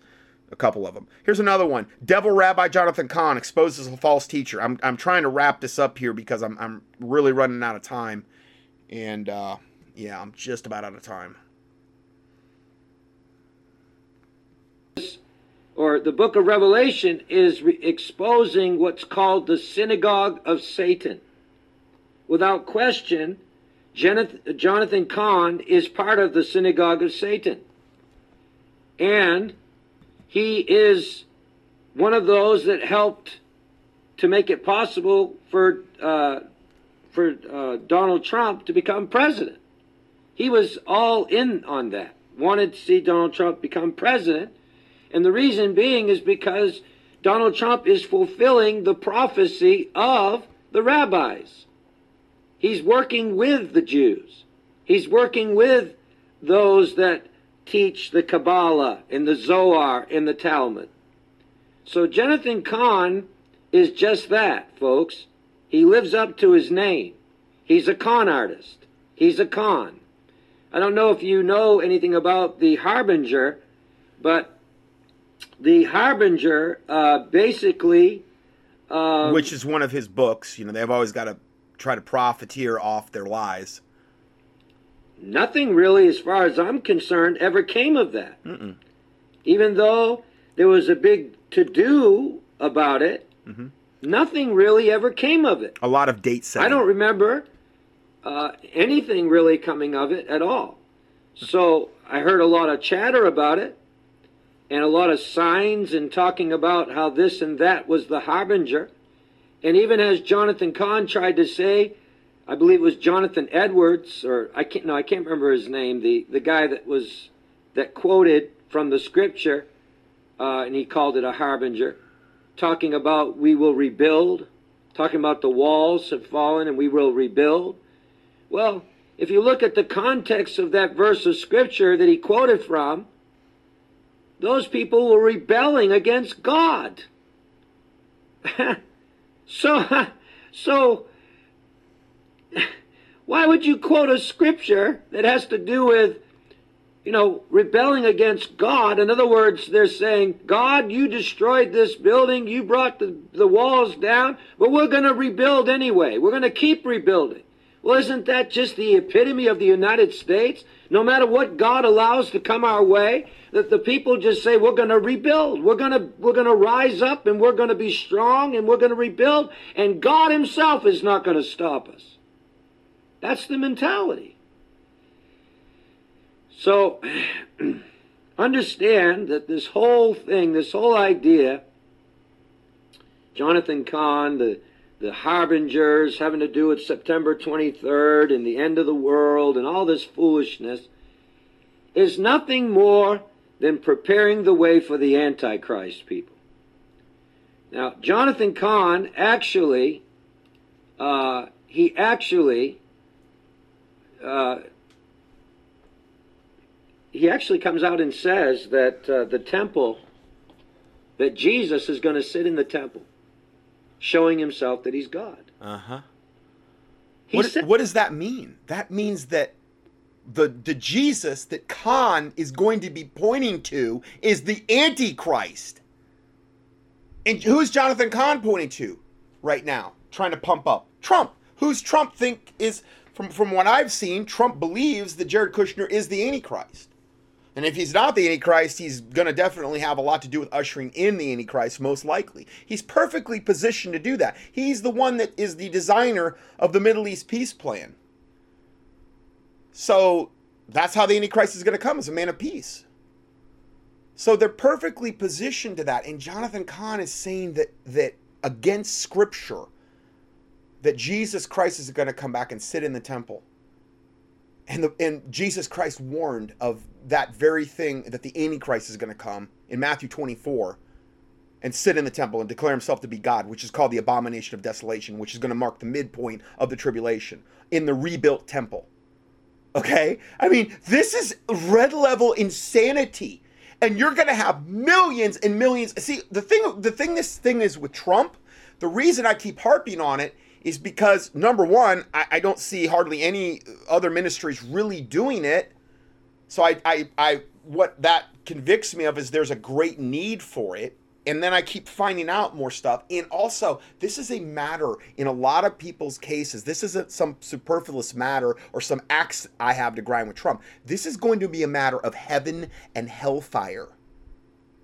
a couple of them. Here's another one. Devil Rabbi Jonathan Kahn exposes a false teacher. I'm, I'm trying to wrap this up here because I'm, I'm really running out of time. And, uh, yeah, I'm just about out of time. Or the book of Revelation is re- exposing what's called the synagogue of Satan. Without question, Jonathan, Jonathan Kahn is part of the synagogue of Satan. And he is one of those that helped to make it possible for, uh, for uh, Donald Trump to become president. He was all in on that, wanted to see Donald Trump become president. And the reason being is because Donald Trump is fulfilling the prophecy of the rabbis. He's working with the Jews. He's working with those that teach the Kabbalah and the Zohar and the Talmud. So Jonathan Kahn is just that, folks. He lives up to his name. He's a con artist. He's a con. I don't know if you know anything about the Harbinger, but the Harbinger uh, basically... Um, Which is one of his books. You know, they've always got to try to profiteer off their lies. Nothing really, as far as I'm concerned, ever came of that. Mm-mm. Even though there was a big to-do about it, mm-hmm. Nothing really ever came of it. A lot of date setting. I don't remember... Uh, anything really coming of it at all. So I heard a lot of chatter about it and a lot of signs and talking about how this and that was the Harbinger. And even as Jonathan Kahn tried to say, I believe it was Jonathan Edwards, or I can't, no, I can't remember his name, the, the guy that was, that quoted from the scripture, uh, and he called it a Harbinger, talking about we will rebuild, talking about the walls have fallen and we will rebuild. Well, if you look at the context of that verse of Scripture that he quoted from, those people were rebelling against God. so, so why would you quote a Scripture that has to do with, you know, rebelling against God? In other words, they're saying, God, you destroyed this building, you brought the, the walls down, but we're going to rebuild anyway. We're going to keep rebuilding. Well, isn't that just the epitome of the United States? No matter what God allows to come our way, that the people just say, we're going to rebuild. We're going to we're going to rise up and we're going to be strong and we're going to rebuild. And God himself is not going to stop us. That's the mentality. So understand that this whole thing, this whole idea, Jonathan Kahn, the The Harbingers, having to do with September twenty-third and the end of the world and all this foolishness, is nothing more than preparing the way for the Antichrist, people. Now, Jonathan Cahn actually, uh, he actually, uh, he actually comes out and says that uh, the temple, that Jesus is going to sit in the temple, showing himself that he's God. Uh-huh. What, said, what does that mean? That means that the the Jesus that Cahn is going to be pointing to is the Antichrist. And who's Jonathan Cahn pointing to right now, trying to pump up? Trump. Who's Trump think is, from, from what I've seen, Trump believes that Jared Kushner is the Antichrist. And if he's not the Antichrist, he's going to definitely have a lot to do with ushering in the Antichrist, most likely. He's perfectly positioned to do that. He's the one that is the designer of the Middle East peace plan. So that's how the Antichrist is going to come, as a man of peace. So they're perfectly positioned to that. And Jonathan Cahn is saying that, that against Scripture, that Jesus Christ is going to come back and sit in the temple. And, the, and Jesus Christ warned of that very thing, that the Antichrist is going to come in Matthew twenty-four and sit in the temple and declare himself to be God, which is called the abomination of desolation, which is going to mark the midpoint of the tribulation in the rebuilt temple. Okay? I mean, this is red level insanity. And you're going to have millions and millions. See, the thing, the thing, this thing is with Trump, the reason I keep harping on it is because, number one, I, I don't see hardly any other ministries really doing it. So I, I, I, what that convicts me of is there's a great need for it. And then I keep finding out more stuff. And also, this is a matter in a lot of people's cases. This isn't some superfluous matter or some axe I have to grind with Trump. This is going to be a matter of heaven and hellfire.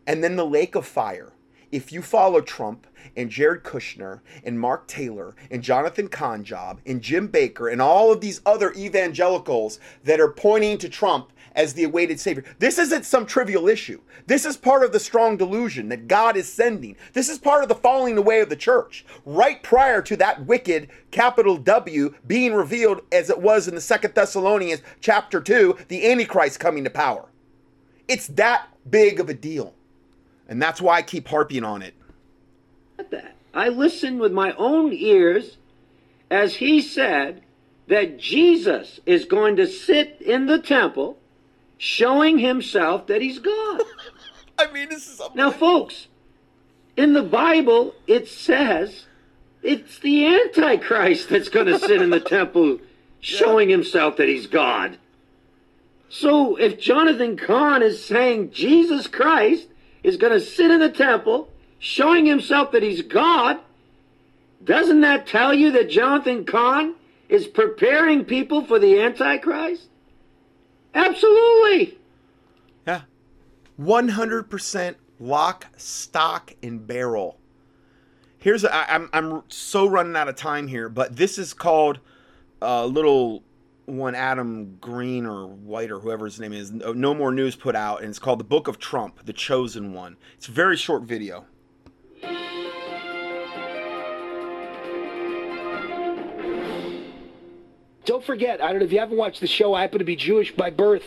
And then the lake of fire. If you follow Trump and Jared Kushner and Mark Taylor and Jonathan Conjob and Jim Baker and all of these other evangelicals that are pointing to Trump as the awaited savior, this isn't some trivial issue. This is part of the strong delusion that God is sending. This is part of the falling away of the church right prior to that wicked capital W being revealed, as it was in the Second Thessalonians chapter two, the Antichrist coming to power. It's that big of a deal. And that's why I keep harping on it. I listened with my own ears as he said that Jesus is going to sit in the temple showing himself that he's God. I mean, this is amazing. Now, folks, in the Bible, it says it's the Antichrist that's going to sit in the temple showing yeah. himself that he's God. So if Jonathan Cahn is saying Jesus Christ is going to sit in the temple showing himself that he's God, doesn't that tell you that Jonathan Cahn is preparing people for the Antichrist? Absolutely. Yeah. one hundred percent lock, stock, and barrel. Here's a, I, I'm I'm so running out of time here, but this is called a little one Adam Green or White or whoever his name is, No More News put out, and it's called The Book of Trump, The Chosen One. It's a very short video. Don't forget, I don't know if you haven't watched the show, I happen to be Jewish by birth,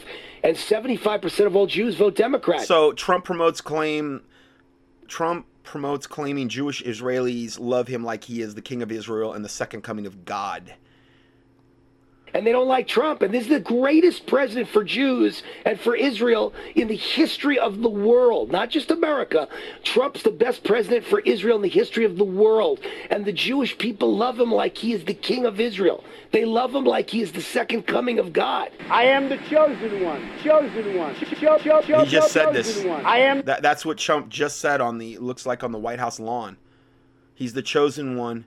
and seventy-five percent of all Jews vote Democrat. So Trump promotes claim, Trump promotes claiming Jewish Israelis love him like he is the king of Israel and the second coming of God. And they don't like Trump. And this is the greatest president for Jews and for Israel in the history of the world, not just America. Trump's the best president for Israel in the history of the world. And the Jewish people love him like he is the king of Israel. They love him like he is the second coming of God. I am the chosen one. Chosen one. Cho- cho- cho- cho- he just said this. One. I am. That, that's what Trump just said on the, looks like on the White House lawn. He's the chosen one.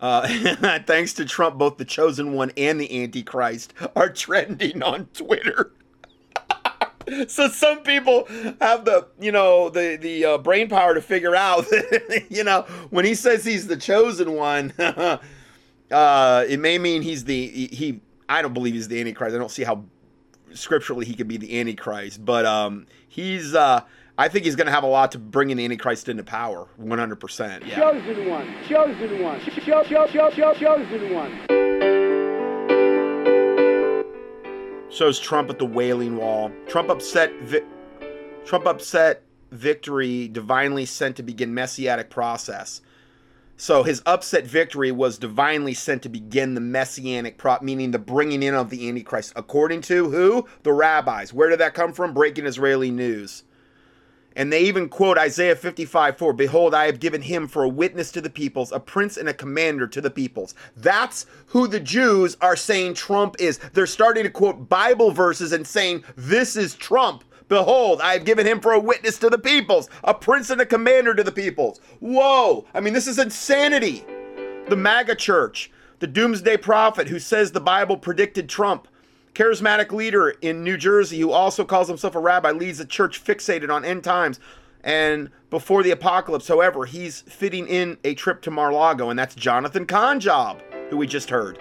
Uh, thanks to Trump, both the chosen one and the Antichrist are trending on Twitter. So some people have the, you know, the the uh, brain power to figure out, you know, when he says he's the chosen one, uh, it may mean he's the he, he. I don't believe he's the Antichrist. I don't see how scripturally he could be the Antichrist, but um, he's. Uh, I think he's going to have a lot to bring in the Antichrist into power, one hundred percent. Yeah. Chosen one, chosen one, cho- cho- cho- cho- chosen one. Shows Trump at the Wailing Wall. Trump upset, Vi- Trump upset victory divinely sent to begin messianic process. So his upset victory was divinely sent to begin the messianic prop, meaning the bringing in of the Antichrist, according to who? The rabbis. Where did that come from? Breaking Israeli news. And they even quote Isaiah fifty-five four, behold, I have given him for a witness to the peoples, a prince and a commander to the peoples. That's who the Jews are saying Trump is. They're starting to quote Bible verses and saying, this is Trump. Behold, I have given him for a witness to the peoples, a prince and a commander to the peoples. Whoa. I mean, this is insanity. The MAGA church, the doomsday prophet who says the Bible predicted Trump. Charismatic leader in New Jersey who also calls himself a rabbi leads a church fixated on end times and before the apocalypse. However, he's fitting in a trip to Mar-a-Lago, and that's Jonathan Conjob, who we just heard.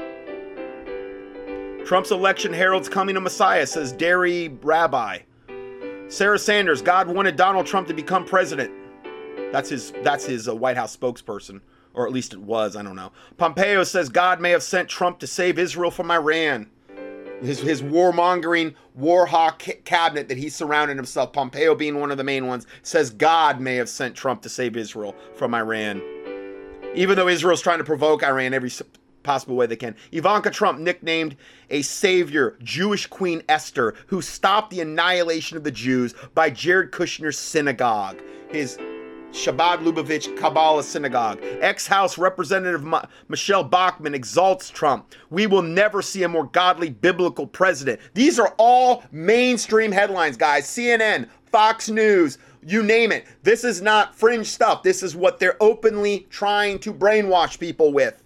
Trump's election heralds coming of Messiah, says Derry rabbi. Sarah Sanders, God wanted Donald Trump to become president. That's his, that's his uh, White House spokesperson, or at least it was, I don't know. Pompeo says God may have sent Trump to save Israel from Iran. His, his warmongering, war hawk cabinet that he surrounded himself, Pompeo being one of the main ones, says God may have sent Trump to save Israel from Iran. Even though Israel's trying to provoke Iran every possible way they can. Ivanka Trump, nicknamed a savior, Jewish Queen Esther, who stopped the annihilation of the Jews by Jared Kushner's synagogue, his Shabbat Lubavitch Kabbalah Synagogue. Ex-House Representative Ma- Michelle Bachmann exalts Trump. We will never see a more godly biblical president. These are all mainstream headlines, guys. C N N, Fox News, you name it. This is not fringe stuff. This is what they're openly trying to brainwash people with.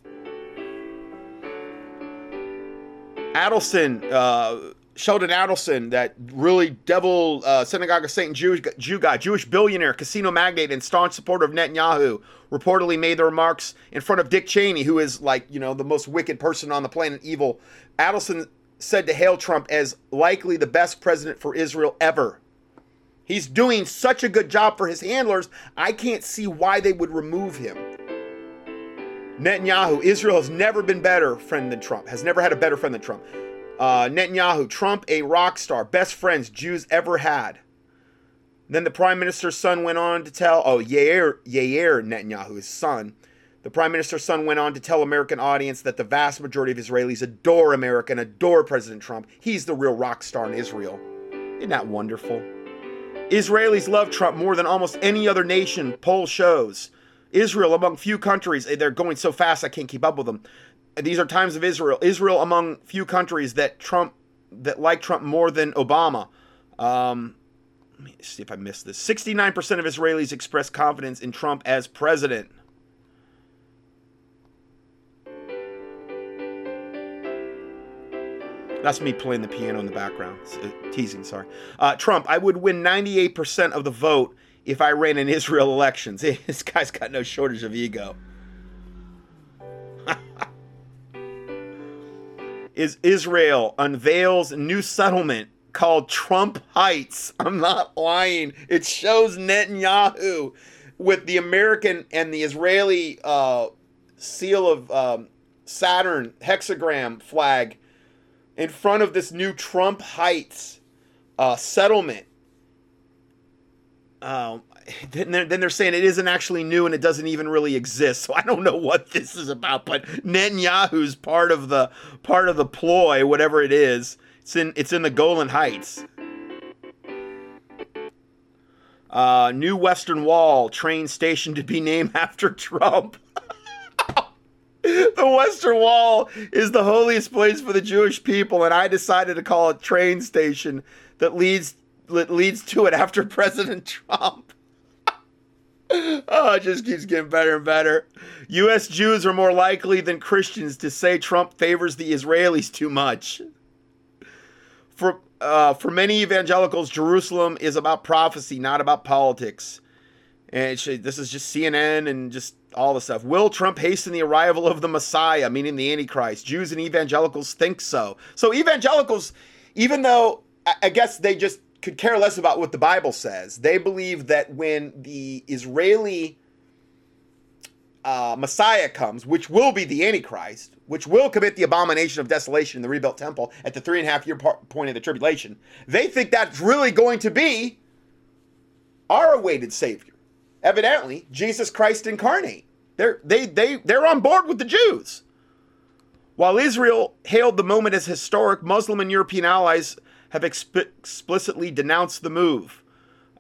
Adelson, uh... Sheldon Adelson, that really devil uh, synagogue of Satan Jew, Jew guy, Jewish billionaire, casino magnate, and staunch supporter of Netanyahu, reportedly made the remarks in front of Dick Cheney, who is like, you know, the most wicked person on the planet, evil. Adelson said to hail Trump as likely the best president for Israel ever. He's doing such a good job for his handlers, I can't see why they would remove him. Netanyahu, Israel has never been better friend than Trump, has never had a better friend than Trump. Uh, Netanyahu, Trump, a rock star, best friends Jews ever had. Then the prime minister's son went on to tell, oh, Yair, Yair Netanyahu, his son. The prime minister's son went on to tell American audience that the vast majority of Israelis adore America and adore President Trump. He's the real rock star in Israel. Isn't that wonderful? Israelis love Trump more than almost any other nation, poll shows. Israel, among few countries, they're going so fast I can't keep up with them. These are times of Israel. Israel among few countries that Trump that like Trump more than Obama. Um, let me see if I missed this. sixty-nine percent of Israelis express confidence in Trump as president. That's me playing the piano in the background. Teasing, sorry. Uh, Trump, I would win ninety-eight percent of the vote if I ran in Israel elections. This guy's got no shortage of ego. Is Israel unveils new settlement called Trump Heights. I'm not lying. It shows Netanyahu with the American and the Israeli uh, seal of um, Saturn hexagram flag in front of this new Trump Heights uh, settlement. Uh, then, they're, then they're saying it isn't actually new and it doesn't even really exist. So I don't know what this is about, but Netanyahu's part of the part of the ploy, whatever it is. It's in it's in the Golan Heights. Uh, new Western Wall train station to be named after Trump. The Western Wall is the holiest place for the Jewish people, and I decided to call it train station that leads that leads to it after President Trump. Oh, it just keeps getting better and better. U S Jews are more likely than Christians to say Trump favors the Israelis too much. For uh, for many evangelicals, Jerusalem is about prophecy, not about politics. And should, this is just C N N and just all the stuff. Will Trump hasten the arrival of the Messiah, meaning the Antichrist? Jews and evangelicals think so. So evangelicals, even though I guess they just could care less about what the Bible says. They believe that when the Israeli uh, Messiah comes, which will be the Antichrist, which will commit the abomination of desolation in the rebuilt temple at the three and a half year part, point of the tribulation, they think that's really going to be are awaited Savior. Evidently, Jesus Christ incarnate. They're, they, they, they're on board with the Jews. While Israel hailed the moment as historic, Muslim and European allies have exp- explicitly denounced the move.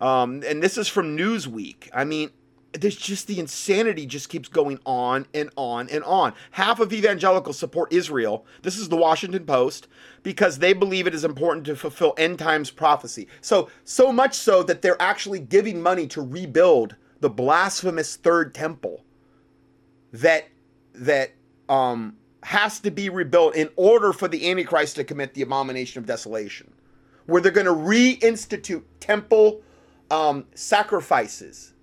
Um, and this is from Newsweek. I mean, there's just the insanity just keeps going on and on and on. Half of evangelicals support Israel. This is the Washington Post, because they believe it is important to fulfill end times prophecy. So, so much so that they're actually giving money to rebuild the blasphemous third temple that, that, um, has to be rebuilt in order for the Antichrist to commit the abomination of desolation, where they're going to reinstitute temple um, sacrifices.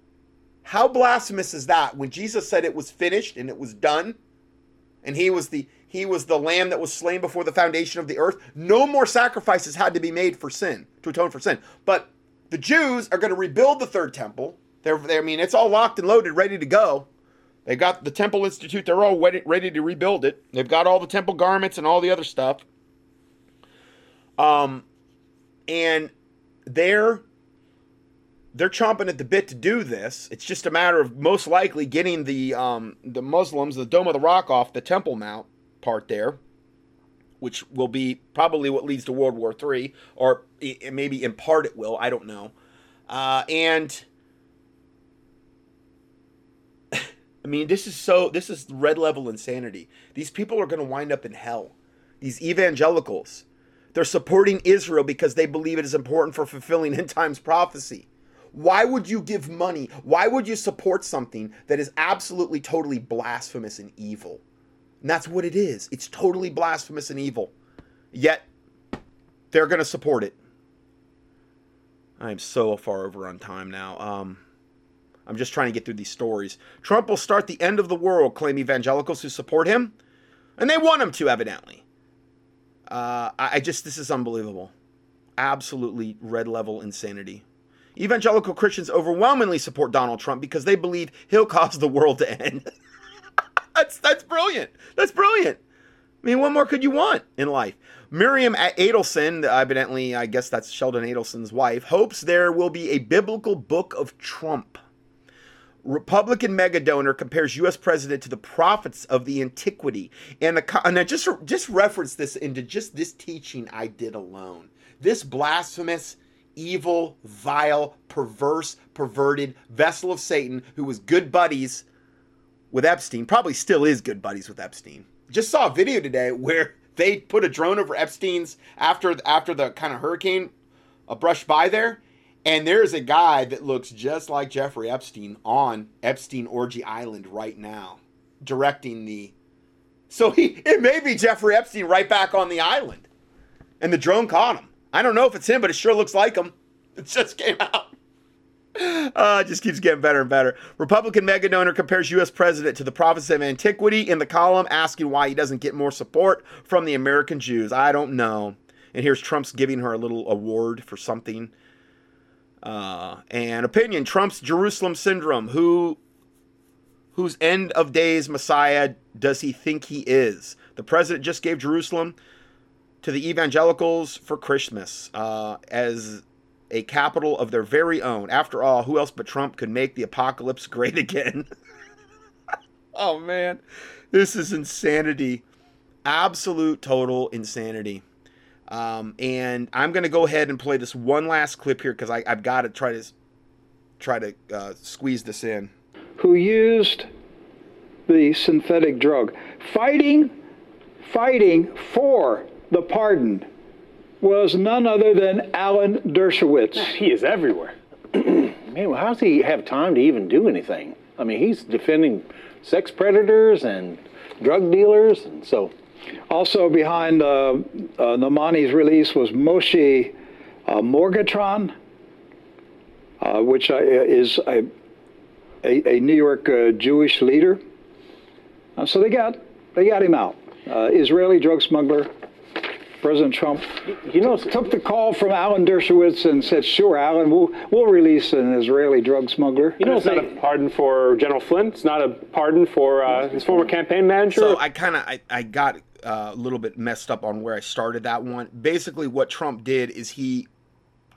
How blasphemous is that, when Jesus said it was finished and it was done, and he was the he was the lamb that was slain before the foundation of the earth? No more sacrifices had to be made for sin, to atone for sin. But the Jews are going to rebuild the third temple. They're, they're, I mean, it's all locked and loaded, ready to go. They've got the Temple Institute. They're all ready to rebuild it. They've got all the temple garments and all the other stuff. Um, and they're... They're chomping at the bit to do this. It's just a matter of most likely getting the um, the Muslims, the Dome of the Rock, off the Temple Mount part there, which will be probably what leads to World War Three, or it, maybe in part it will. I don't know. Uh, and I mean, this is so this is red level insanity. These people are going to wind up in hell. These evangelicals, they're supporting Israel because they believe it is important for fulfilling end times prophecy. Why would you give money? Why would you support something that is absolutely, totally blasphemous and evil? And that's what it is. It's totally blasphemous and evil. Yet, they're going to support it. I am so far over on time now. Um, I'm just trying to get through these stories. Trump will start the end of the world, claim evangelicals who support him. And they want him to, evidently. Uh, I, I just, this is unbelievable. Absolutely red level insanity. Evangelical Christians overwhelmingly support Donald Trump because they believe he'll cause the world to end. that's that's brilliant. That's brilliant. I mean, what more could you want in life? Miriam Adelson, evidently, I guess that's Sheldon Adelson's wife, hopes there will be a biblical book of Trump. Republican megadonor compares U S president to the prophets of the antiquity. And, the, and I just, just reference this into just this teaching I did alone. This blasphemous, evil, vile, perverse, perverted vessel of Satan, who was good buddies with Epstein, probably still is good buddies with Epstein. Just saw a video today where they put a drone over Epstein's after after the kind of hurricane uh, brushed by there, and there's a guy that looks just like Jeffrey Epstein on Epstein Orgy Island right now, directing the... So he it may be Jeffrey Epstein right back on the island, and the drone caught him. I don't know if it's him, but it sure looks like him. It just came out. Uh, it just keeps getting better and better. Republican megadonor compares U S president to the prophets of antiquity in the column, asking why he doesn't get more support from the American Jews. I don't know. And here's Trump's giving her a little award for something. Uh, and opinion, Trump's Jerusalem syndrome. Who, whose end of days Messiah does he think he is? The president just gave Jerusalem to the evangelicals for Christmas uh, as a capital of their very own. After all, who else but Trump could make the apocalypse great again? Oh, man. This is insanity. Absolute, total insanity. Um, and I'm going to go ahead and play this one last clip here because I've got to try to, try to uh, squeeze this in. Who used the synthetic drug. Fighting, fighting for... the pardon was none other than Alan Dershowitz. He is everywhere. Man, how does he have time to even do anything? I mean, he's defending sex predators and drug dealers, and so. Also behind uh, uh, Nomani's release was Moshe uh, Morgatron, uh, which uh, is a, a, a New York uh, Jewish leader. Uh, so they got they got him out. Uh, Israeli drug smuggler. President Trump, you know, t- took the call from Alan Dershowitz and said, "Sure, Alan, we'll we'll release an Israeli drug smuggler." You know, it's not a pardon for General Flynn. It's not a pardon for uh, his former campaign manager. So I kind of I, I got uh, a little bit messed up on where I started that one. Basically, what Trump did is he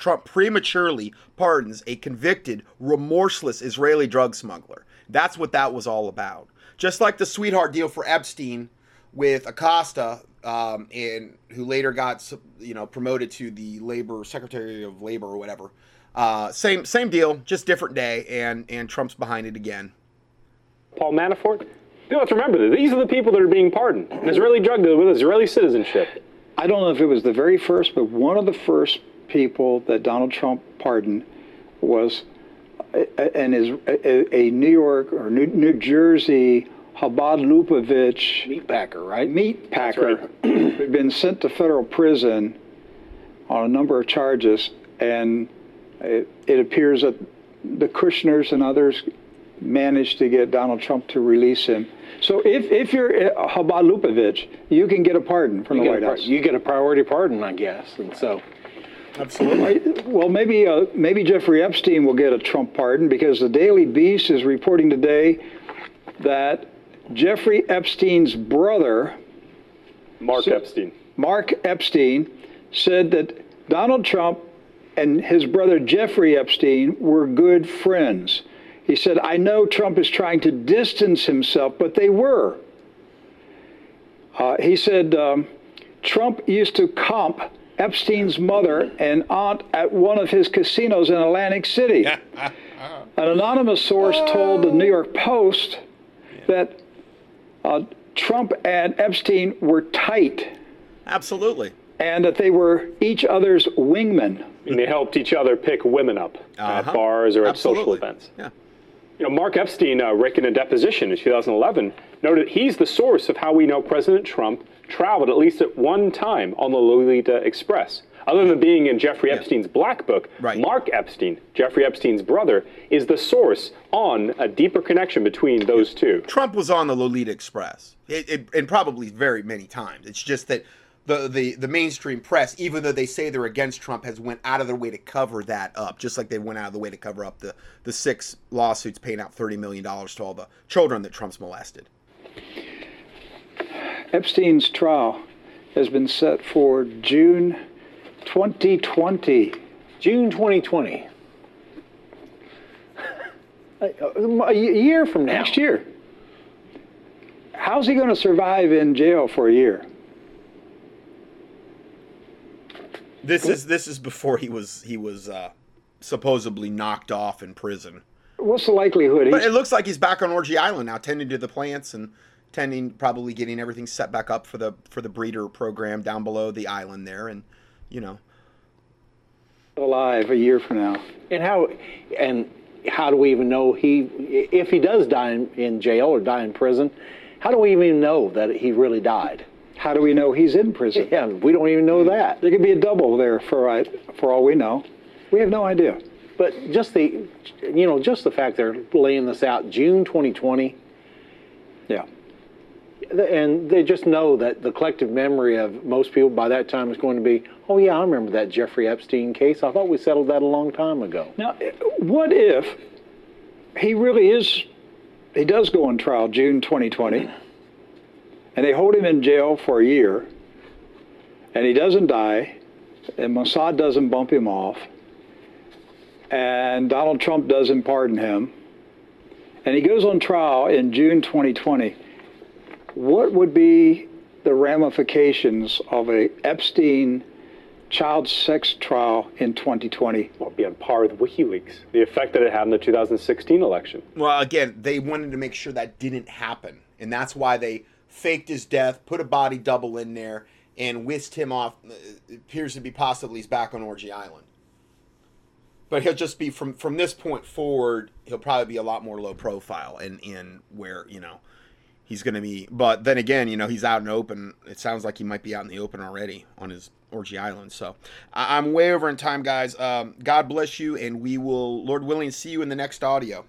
Trump prematurely pardons a convicted, remorseless Israeli drug smuggler. That's what that was all about. Just like the sweetheart deal for Epstein with Acosta, um, and who later got, you know, promoted to the labor secretary of labor or whatever. Uh, same same deal, just different day, and and Trump's behind it again. Paul Manafort. You have to remember that these are the people that are being pardoned. An Israeli drug dealer with Israeli citizenship. I don't know if it was the very first, but one of the first people that Donald Trump pardoned was an a, a New York or New, New Jersey Chabad Lubavitch meat packer, right? Meat packer, right. Had been sent to federal prison on a number of charges, and it, it appears that the Kushners and others managed to get Donald Trump to release him. So if, if you're Chabad Lubavitch, you can get a pardon from you the White House. You get a priority pardon, I guess. And so, absolutely. Well, maybe uh, maybe Jeffrey Epstein will get a Trump pardon, because the Daily Beast is reporting today that Jeffrey Epstein's brother, Mark so, Epstein, Mark Epstein, said that Donald Trump and his brother Jeffrey Epstein were good friends. He said, I know Trump is trying to distance himself, but they were. Uh, he said, um, Trump used to comp Epstein's mother and aunt at one of his casinos in Atlantic City. An anonymous source told the New York Post that uh, Trump and Epstein were tight. Absolutely. And that they were each other's wingmen. And they helped each other pick women up uh-huh. at bars or at Absolutely. Social events. Yeah. You know, Mark Epstein, uh, raking a deposition in two thousand eleven, noted he's the source of how we know President Trump traveled at least at one time on the Lolita Express. Other than being in Jeffrey yeah. Epstein's black book, right. Mark Epstein, Jeffrey Epstein's brother, is the source on a deeper connection between those two. Trump was on the Lolita Express, it, it, and probably very many times. It's just that the, the, the mainstream press, even though they say they're against Trump, has went out of their way to cover that up, just like they went out of the way to cover up the, the six lawsuits paying out thirty million dollars to all the children that Trump's molested. Epstein's trial has been set for June twenty twenty. June twenty twenty. A year from now. Next year. How's he going to survive in jail for a year? This is this is before he was he was uh, supposedly knocked off in prison. What's the likelihood? But it looks like he's back on Orgy Island now, tending to the plants and tending, probably getting everything set back up for the for the breeder program down below the island there, and you know, alive a year from now. And how and how do we even know he if he does die in, in jail or die in prison? How do we even know that he really died? How do we know he's in prison? Yeah, we don't even know that. There could be a double there for right, for all we know. We have no idea. But just the, you know, just the fact they're laying this out, June twenty twenty. Yeah. And they just know that the collective memory of most people by that time is going to be, oh yeah, I remember that Jeffrey Epstein case. I thought we settled that a long time ago. Now, what if he really is, he does go on trial June twenty twenty? And they hold him in jail for a year, and he doesn't die, and Mossad doesn't bump him off, and Donald Trump doesn't pardon him, and he goes on trial in June twenty twenty. What would be the ramifications of a Epstein child sex trial in twenty twenty? Well, it'd be on par with WikiLeaks, the effect that it had in the two thousand sixteen election. Well, again, they wanted to make sure that didn't happen, and that's why they faked his death, put a body double in there, and whisked him off. It appears to be possibly he's back on Orgy Island. But he'll just be, from, from this point forward, he'll probably be a lot more low profile and in where, you know, he's going to be. But then again, you know, he's out in the open. It sounds like he might be out in the open already on his Orgy Island. So I'm way over in time, guys. Um, God bless you, and we will, Lord willing, see you in the next audio.